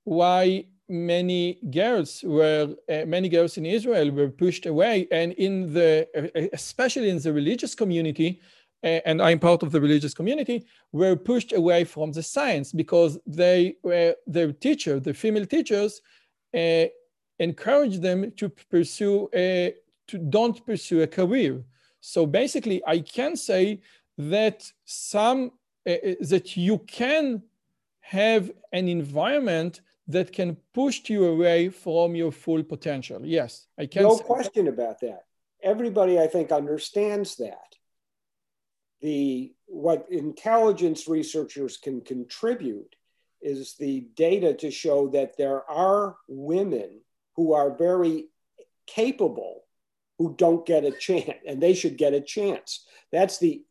why many girls in Israel were pushed away, and in the, especially in the religious community, and I'm part of the religious community, were pushed away from the science because they were, their teacher, the female teachers, encouraged them to pursue, don't pursue a career. So basically, I can say that that you can have an environment that can push you away from your full potential. Yes, I can. No question about that. Everybody, I think, understands that. What intelligence researchers can contribute is the data to show that there are women who are very capable who don't get a chance, and they should get a chance. That's the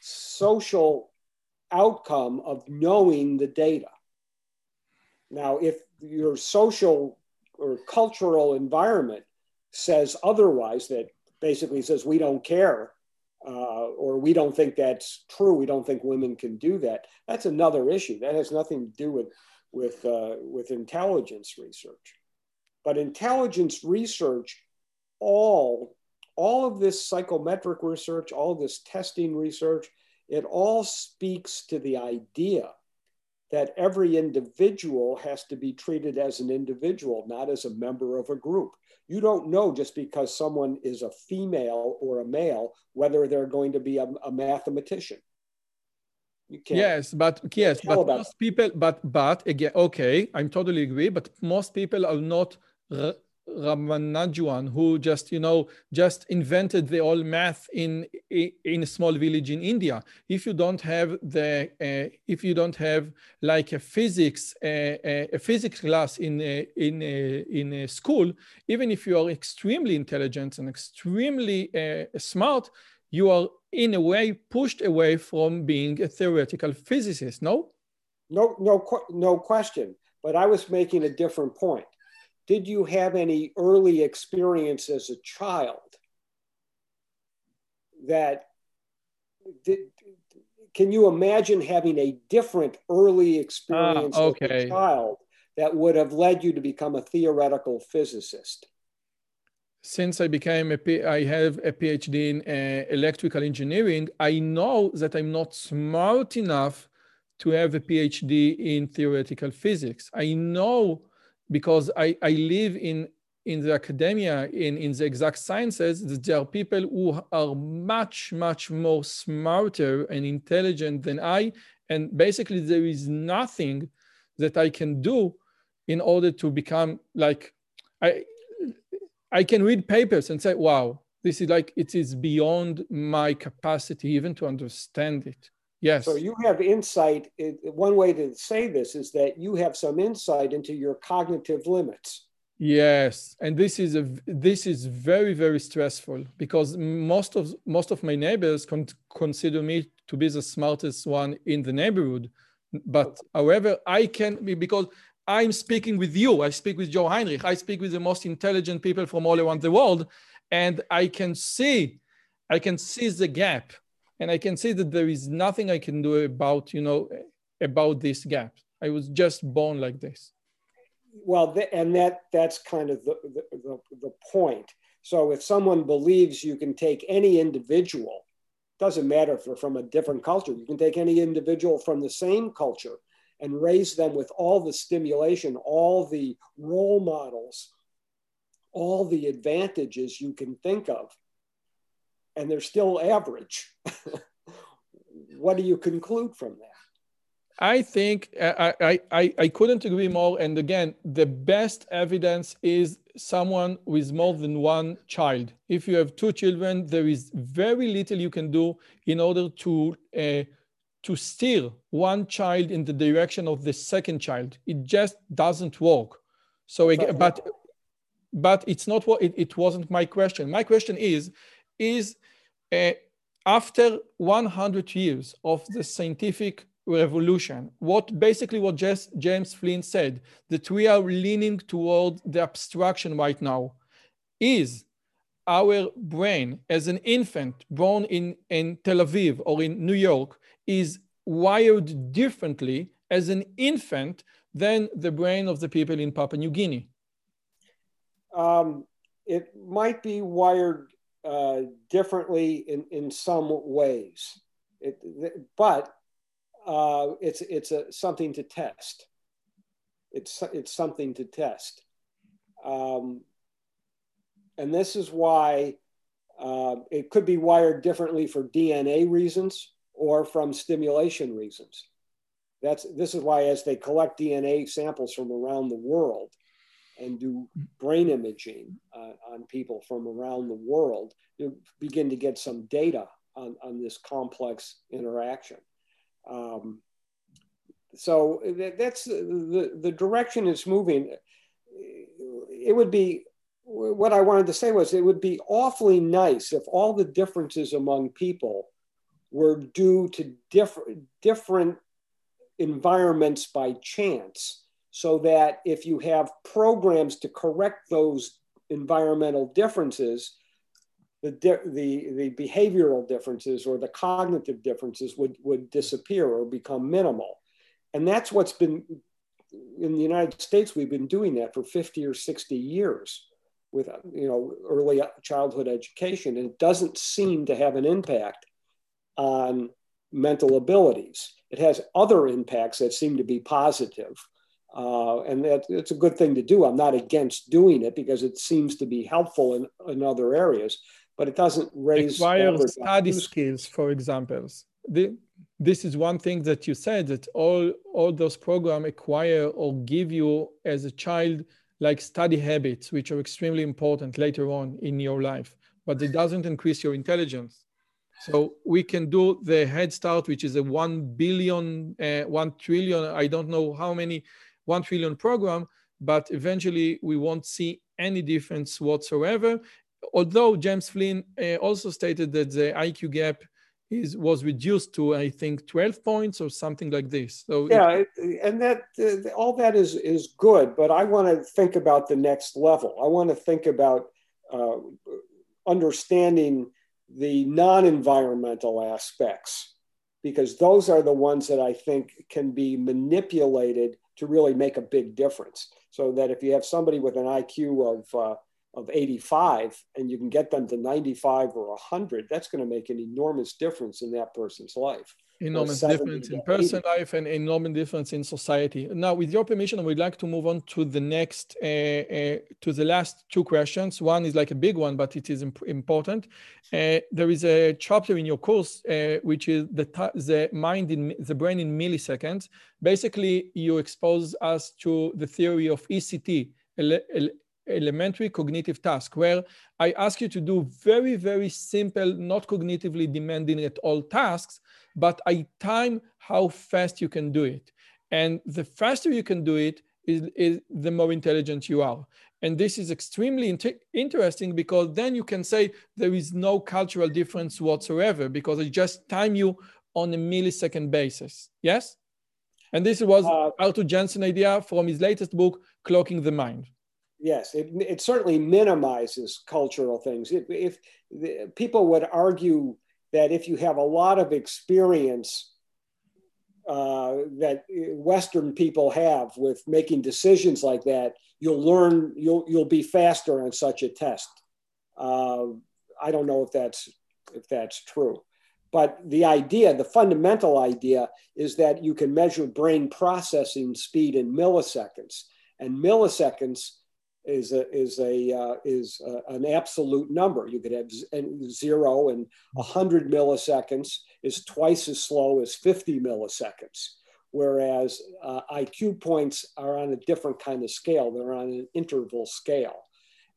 social outcome of knowing the data. Now, if your social or cultural environment says otherwise, that basically says we don't care, or we don't think that's true, we don't think women can do that, that's another issue. That has nothing to do with intelligence research. But intelligence research, all of this psychometric research, all this testing research, it all speaks to the idea that every individual has to be treated as an individual, not as a member of a group. You don't know just because someone is a female or a male, whether they're going to be a mathematician. You can't. Yes, but most people, but again, okay, I totally agree, but most people are not Ramanujan, who just invented the all math in a small village in India. If you don't have like a physics class in a school, even if you are extremely intelligent and extremely smart, you are in a way pushed away from being a theoretical physicist. No question. But I was making a different point. Did you have any early experience as a child can you imagine having a different early experience as a child that would have led you to become a theoretical physicist? Since I have a PhD in electrical engineering, I know that I'm not smart enough to have a PhD in theoretical physics. I know, because I live in the academia, in the exact sciences, that there are people who are much, much more smarter and intelligent than I. And basically there is nothing that I can do in order to become like, I can read papers and say, wow, this is like, it is beyond my capacity even to understand it. Yes. So you have insight. One way to say this is that you have some insight into your cognitive limits. Yes, and this is very, very stressful, because most of my neighbors consider me to be the smartest one in the neighborhood. But however, I can be, because I'm speaking with you. I speak with Joe Heinrich. I speak with the most intelligent people from all around the world. And I can see the gap. And I can see that there is nothing I can do about this gap. I was just born like this. Well, and that's kind of the point. So if someone believes you can take any individual, doesn't matter if they're from a different culture, you can take any individual from the same culture and raise them with all the stimulation, all the role models, all the advantages you can think of, and they're still average. What do you conclude from that? I think I couldn't agree more. And again, the best evidence is someone with more than one child. If you have two children, there is very little you can do in order to steer one child in the direction of the second child. It just doesn't work. So again, but it's not what it wasn't my question. My question is after 100 years of the scientific revolution, what James Flynn said, that we are leaning toward the abstraction right now, is our brain as an infant born in Tel Aviv or in New York is wired differently as an infant than the brain of the people in Papua New Guinea? It might be wired differently in some ways, but it's something to test. It's something to test. And this is why it could be wired differently for DNA reasons or from stimulation reasons. This is why, as they collect DNA samples from around the world and do brain imaging on people from around the world, you begin to get some data on this complex interaction. So that's the direction it's moving. It would be, what I wanted to say was, it would be awfully nice if all the differences among people were due to different environments by chance, so that if you have programs to correct those environmental differences, the behavioral differences or the cognitive differences would disappear or become minimal. And that's what's been, in the United States, we've been doing that for 50 or 60 years with early childhood education. And it doesn't seem to have an impact on mental abilities. It has other impacts that seem to be positive. And it's a good thing to do. I'm not against doing it because it seems to be helpful in other areas. But it doesn't raise study skills, for example. This is one thing that you said, that all those programs acquire or give you as a child, like study habits, which are extremely important later on in your life, but it doesn't increase your intelligence. So we can do the Head Start, which is a 1 trillion, I don't know how many, 1 trillion program, but eventually we won't see any difference whatsoever. Although James Flynn also stated that the IQ gap was reduced to, I think, 12 points or something like this. So yeah, and that all that is good, but I want to think about the next level. I want to think about understanding the non-environmental aspects, because those are the ones that I think can be manipulated to really make a big difference. So that if you have somebody with an IQ of 85, and you can get them to 95 or 100, that's going to make an enormous difference in that person's life. Enormous difference in personal life and enormous difference in society. Now, with your permission, I would like to move on to the next, to the last two questions. One is like a big one, but it is important. There is a chapter in your course, which is the mind in the brain in milliseconds. Basically, you expose us to the theory of ECT, elementary cognitive task, where I ask you to do very, very simple, not cognitively demanding at all tasks, but I time how fast you can do it. And the faster you can do it, is the more intelligent you are. And this is extremely interesting, because then you can say there is no cultural difference whatsoever, because I just time you on a millisecond basis. Yes? And this was Arthur Jensen's idea from his latest book, Clocking the Mind. Yes, it certainly minimizes cultural things. People would argue that if you have a lot of experience that Western people have with making decisions like that, you'll be faster on such a test. I don't know if that's true. But the idea, the fundamental idea, is that you can measure brain processing speed in milliseconds, and milliseconds is an absolute number. You could have 0 and 100 milliseconds is twice as slow as 50 milliseconds, whereas IQ points are on a different kind of scale. They're on an interval scale.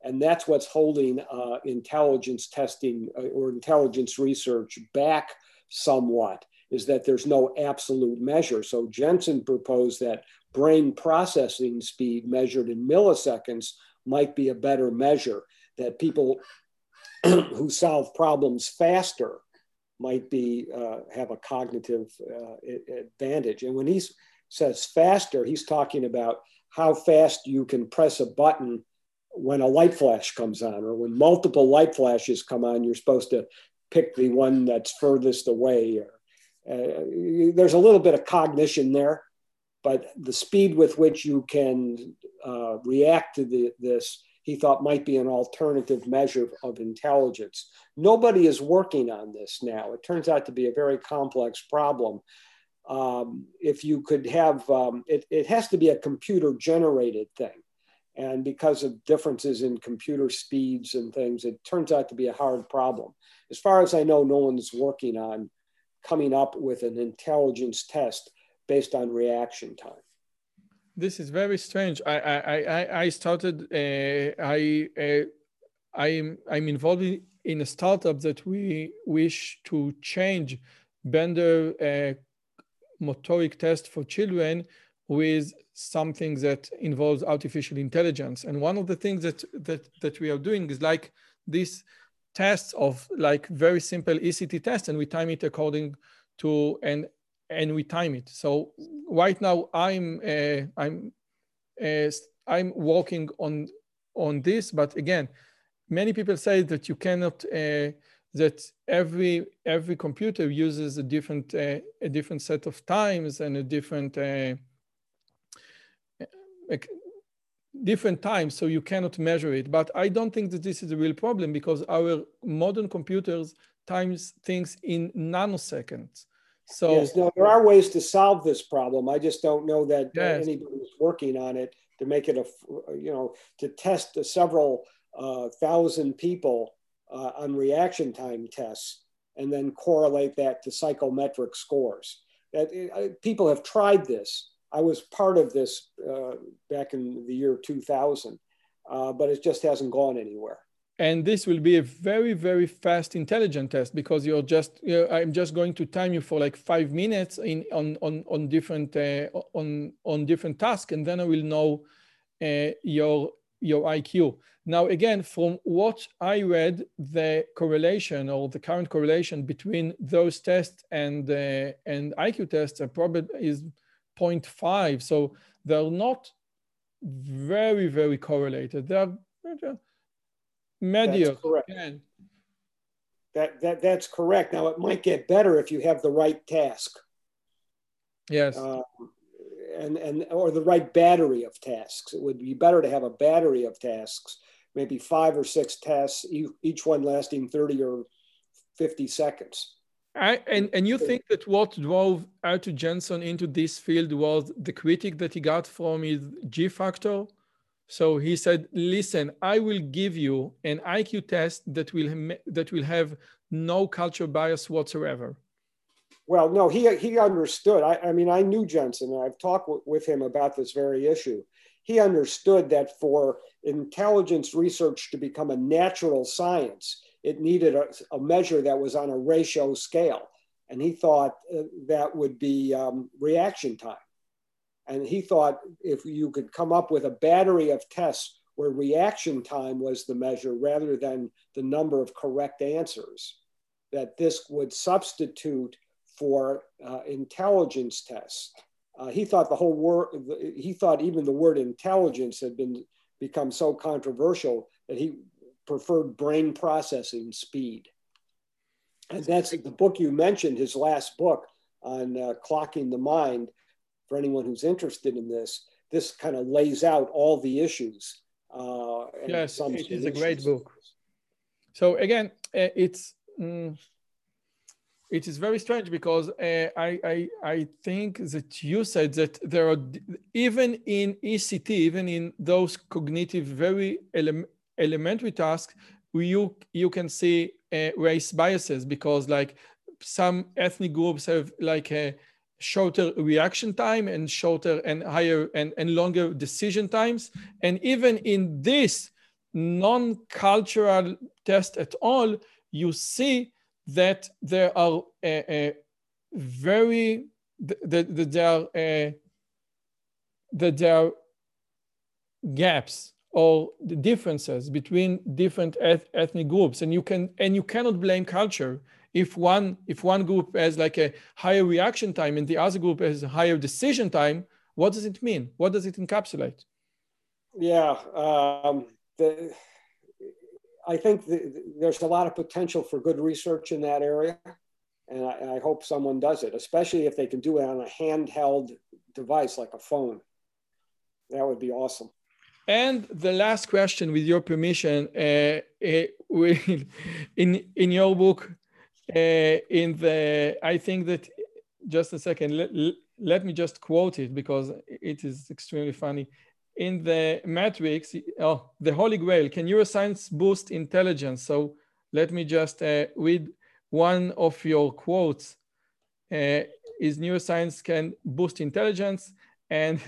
And that's what's holding intelligence testing or intelligence research back somewhat, is that there's no absolute measure. So Jensen proposed that brain processing speed measured in milliseconds might be a better measure, that people who solve problems faster might be have a cognitive advantage. And when he says faster, he's talking about how fast you can press a button when a light flash comes on, or when multiple light flashes come on, you're supposed to pick the one that's furthest away. There's a little bit of cognition there, but the speed with which you can react to this, he thought might be an alternative measure of intelligence. Nobody is working on this now. It turns out to be a very complex problem. If you could have, it has to be a computer generated thing. And because of differences in computer speeds and things, it turns out to be a hard problem. As far as I know, no one's working on coming up with an intelligence test based on reaction time. This is very strange. I'm involved in a startup that we wish to change Bender motoric test for children with something that involves artificial intelligence. And one of the things that we are doing is like these tests of like very simple ECT tests, and we time it according to, and we time it. So right now I'm working on this, but again, many people say that you cannot, that every computer uses a different set of times and a different, different times, so you cannot measure it. But I don't think that this is a real problem, because our modern computers times things in nanoseconds. So yes, no, there are ways to solve this problem. I just don't know that anybody is working on it to make it to test several thousand people on reaction time tests and then correlate that to psychometric scores. People have tried this. I was part of this back in the year 2000, but it just hasn't gone anywhere. And this will be a very, very fast intelligent test, because I'm just going to time you for like 5 minutes on different tasks, and then I will know your IQ. Now, again, from what I read, the correlation or the current correlation between those tests and IQ tests are probably is 0.5, so they're not very, very correlated. They're mediocre. That's correct. That's correct. Now, it might get better if you have the right task. Yes. Or the right battery of tasks. It would be better to have a battery of tasks, maybe 5 or 6 tasks, each one lasting 30 or 50 seconds. And you think that what drove Arthur Jensen into this field was the critique that he got from his G factor? So he said, listen, I will give you an IQ test that will have no culture bias whatsoever. Well, no, he understood. I mean, I knew Jensen, and I've talked with him about this very issue. He understood that for intelligence research to become a natural science, it needed a measure that was on a ratio scale. And he thought that would be reaction time. And he thought if you could come up with a battery of tests where reaction time was the measure rather than the number of correct answers, that this would substitute for intelligence tests. He thought the whole word, he thought even the word intelligence had become so controversial that he preferred brain processing speed. And that's the book you mentioned, his last book on clocking the mind. For anyone who's interested in this, this kind of lays out all the issues. Yes, it is a great book. So again, it is very strange because I think that you said that there are, even in ECT, even in those cognitive very elementary tasks, you can see race biases, because like some ethnic groups have like a shorter reaction time and shorter and higher and longer decision times. And even in this non-cultural test at all, you see that there are there are gaps or the differences between different ethnic groups, and you cannot blame culture. If one group has like a higher reaction time and the other group has a higher decision time, what does it mean? What does it encapsulate? Yeah, I think there's a lot of potential for good research in that area. And I hope someone does it, especially if they can do it on a handheld device like a phone. That would be awesome. And the last question, with your permission, in your book, I think that, just a second, let me just quote it because it is extremely funny. In the Matrix, oh, the Holy Grail, can neuroscience boost intelligence? So let me just read one of your quotes. Is neuroscience can boost intelligence? And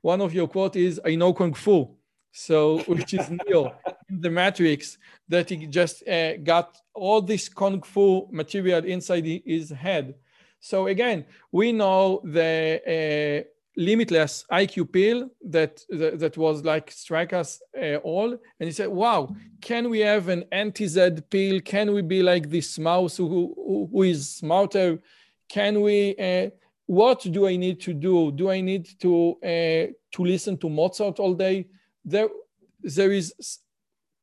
one of your quote is, I know Kung Fu. So, which is Neo in the Matrix, that he just got all this Kung Fu material inside his head. So again, we know the limitless IQ pill that was like strike us all. And he said, wow, can we have an anti-Z pill? Can we be like this mouse who is smarter? Can we, what do I need to do? Do I need to listen to Mozart all day? There is,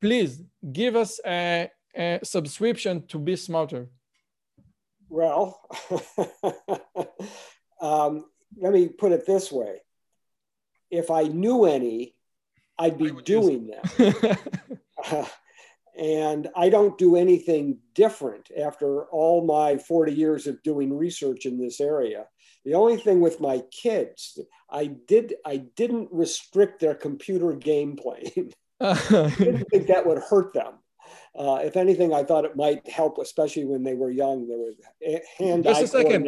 please give us a subscription to be smarter. Well, let me put it this way. If I knew any, I'd be doing that. And I don't do anything different after all my 40 years of doing research in this area. The only thing with my kids, I didn't restrict their computer game playing. I didn't think that would hurt them. If anything, I thought it might help, especially when they were young. There was hand.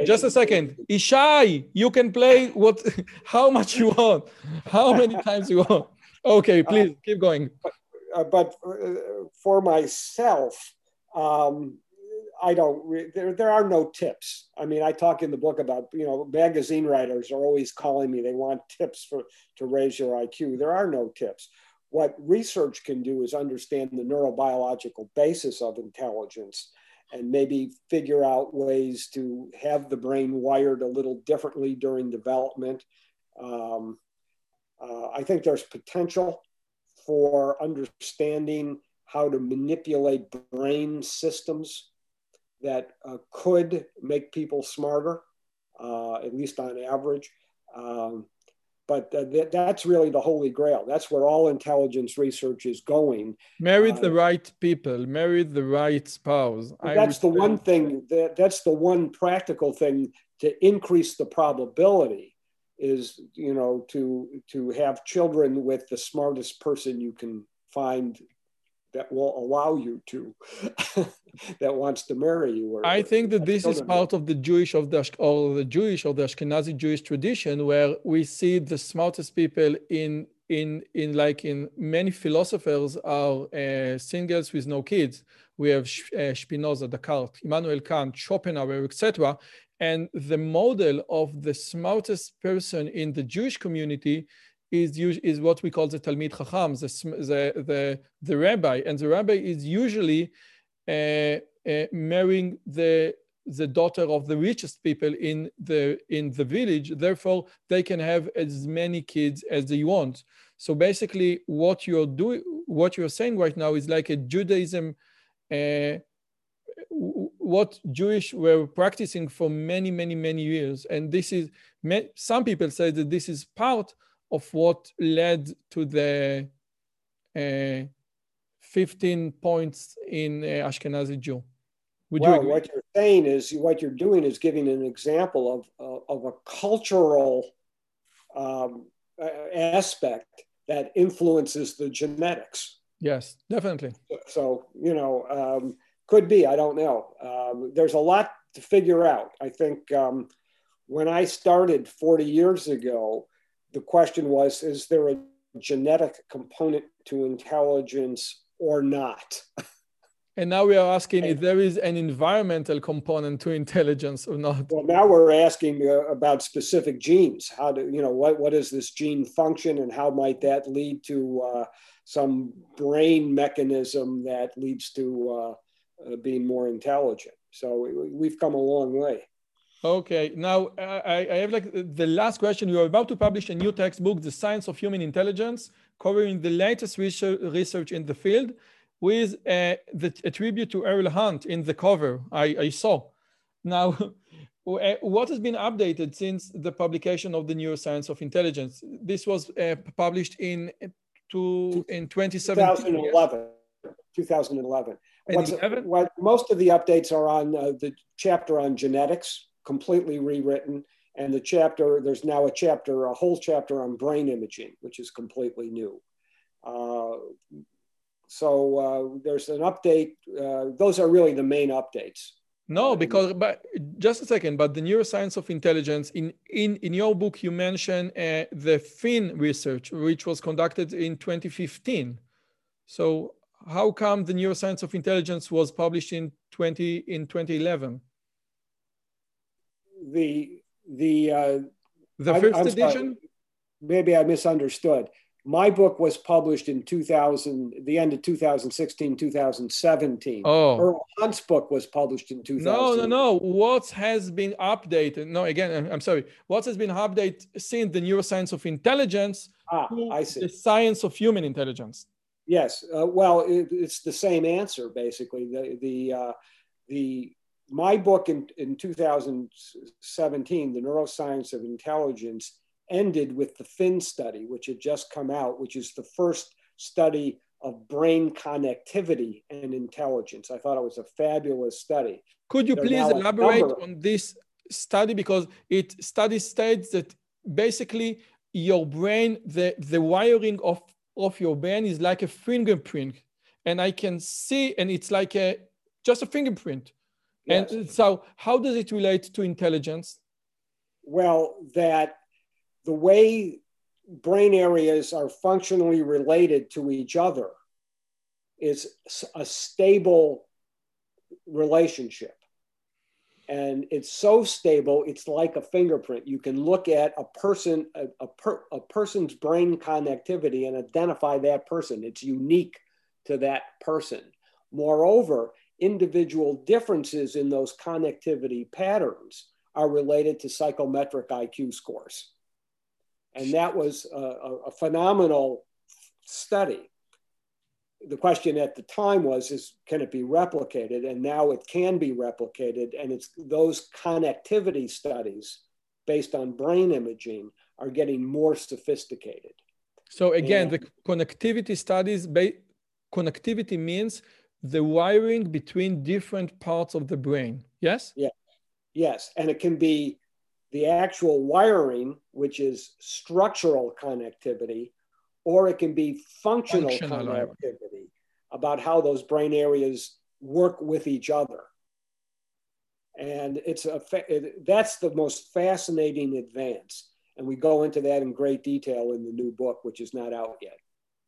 Just a second. Ishai, you can play how much you want, how many times you want. Okay, please keep going. But for myself, I don't. There are no tips. I mean, I talk in the book about, magazine writers are always calling me. They want tips to raise your IQ. There are no tips. What research can do is understand the neurobiological basis of intelligence, and maybe figure out ways to have the brain wired a little differently during development. I think there's potential for understanding how to manipulate brain systems that could make people smarter, at least on average. But that's really the holy grail. That's where all intelligence research is going. Marry the right people, marry the right spouse. That's the one thing, that's the one practical thing to increase the probability is, to have children with the smartest person you can find that will allow you to, that wants to marry you. I think that this is part of the Jewish or the Ashkenazi Jewish tradition, where we see the smartest people in many philosophers are singles with no kids. We have Spinoza, Descartes, Immanuel Kant, Schopenhauer, etc. And the model of the smartest person in the Jewish community is what we call the Talmid Chacham, the rabbi, and the rabbi is usually marrying the the daughter of the richest people in the village. Therefore, they can have as many kids as they want. So basically, what you're doing, what you're saying right now, is like a Judaism, what Jewish were practicing for many, many, many years. And this is, some people say that this is part of what led to the 15 points in Ashkenazi Jew. Wow, what you're saying is, what you're doing is giving an example of a cultural aspect that influences the genetics. Yes, definitely. So, you know, could be, I don't know. There's a lot to figure out. I think when I started 40 years ago, the question was, is there a genetic component to intelligence or not? And now we are asking if there is an environmental component to intelligence or not. Well, now we're asking about specific genes. How do you know what is this gene function, and how might that lead to some brain mechanism that leads to being more intelligent? So we've come a long way. Okay, now I have like the last question. You are about to publish a new textbook, The Science of Human Intelligence, covering the latest research in the field, with a tribute to Errol Hunt in the cover I saw. Now, what has been updated since the publication of The Neuroscience of Intelligence? This was published in 2017. 2011. 2011. Most of the updates are on the chapter on genetics, completely rewritten, and the chapter, there's now a whole chapter on brain imaging, which is completely new. So there's an update. Those are really the main updates. No, but just a second. But The Neuroscience of Intelligence, in your book, you mention the Finn research, which was conducted in 2015. So how come The Neuroscience of Intelligence was published in 2011? The first edition? Maybe I misunderstood. My book was published in the end of 2016, 2017. Oh. Earl Hunt's book was published in 2000. No. What has been updated? No, again, I'm sorry. What has been updated since The Neuroscience of Intelligence to I see. The Science of Human Intelligence? Yes. Well, it's the same answer, basically. My book in 2017, The Neuroscience of Intelligence, ended with the Finn study, which had just come out, which is the first study of brain connectivity and intelligence. I thought it was a fabulous study. Could you please elaborate on this study? Because it states that basically your brain, the wiring of your brain is like a fingerprint. And I can see, and it's like just a fingerprint. Yes. And so how does it relate to intelligence? Well, the way brain areas are functionally related to each other is a stable relationship. And it's so stable, it's like a fingerprint. You can look at a person's brain connectivity and identify that person. It's unique to that person. Moreover, individual differences in those connectivity patterns are related to psychometric IQ scores. And that was a phenomenal study. The question at the time was, can it be replicated? And now it can be replicated. And it's those connectivity studies based on brain imaging are getting more sophisticated. So again, the connectivity studies, connectivity means the wiring between different parts of the brain. Yes? Yeah. Yes. And it can be the actual wiring, which is structural connectivity, or it can be functional connectivity about how those brain areas work with each other. And that's the most fascinating advance. And we go into that in great detail in the new book, which is not out yet.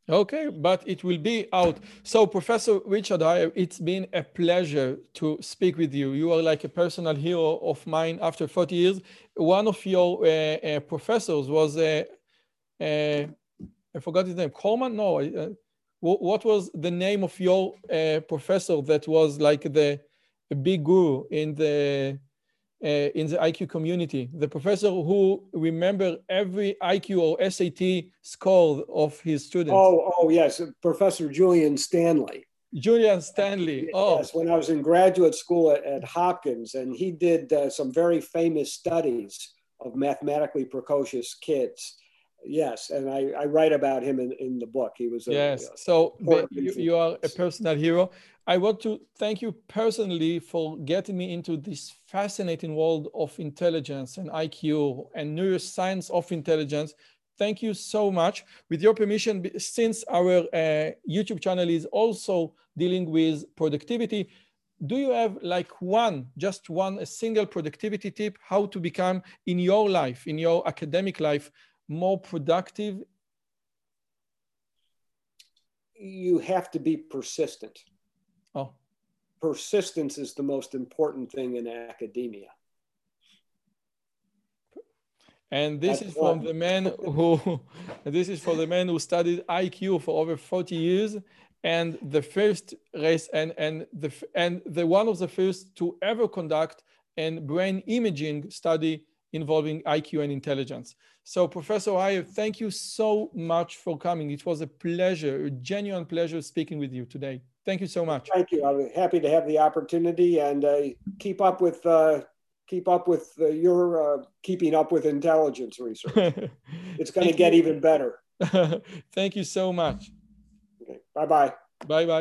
Okay, but it will be out. So Professor Richard Haier, it's been a pleasure to speak with you. You are like a personal hero of mine after 40 years. One of your professors was, I forgot his name, Coleman? No, what was the name of your professor that was like the a big guru in the IQ community, the professor who remembered every IQ or SAT score of his students. Oh yes, Professor Julian Stanley. Julian Stanley. Oh, yes, when I was in graduate school at Hopkins, and he did some very famous studies of mathematically precocious kids. Yes, and I write about him in the book. He was a, so you are a personal hero. I want to thank you personally for getting me into this fascinating world of intelligence and IQ and neuroscience of intelligence. Thank you so much. With your permission, since our YouTube channel is also dealing with productivity, do you have like a single productivity tip, how to become in your life, in your academic life, more productive? You have to be persistent. Oh. Persistence is the most important thing in academia. And this is from the man who, this is for the man who studied IQ for over 40 years, and the first race and the one of the first to ever conduct a brain imaging study involving IQ and intelligence. So Professor Haier, thank you so much for coming. It was a pleasure, a genuine pleasure speaking with you today. Thank you so much. Thank you. I'm happy to have the opportunity, and keep up with your keeping up with intelligence research. It's going to get even better. Thank you so much. Okay. Bye-bye. Bye-bye.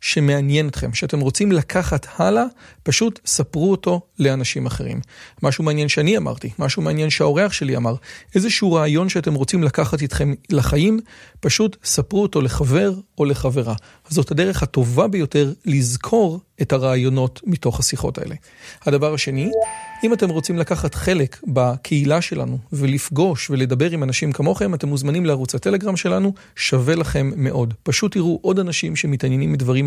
שמעניין אתכם, שאתם רוצים לקחת הלאה, פשוט ספרו אותו לאנשים אחרים. משהו מעניין שאני אמרתי, משהו מעניין שהאורח שלי אמר, איזשהו רעיון שאתם רוצים לקחת איתכם לחיים, פשוט ספרו אותו לחבר או לחברה. זאת הדרך הטובה ביותר לזכור את הרעיונות מתוך השיחות האלה. הדבר השני, אם אתם רוצים לקחת חלק בקהילה שלנו ולפגוש ולדבר עם אנשים כמוכם, אתם מוזמנים לערוץ הטלגרם שלנו, שווה לכם מאוד. פשוט תראו עוד אנשים שמתעניינים מדברים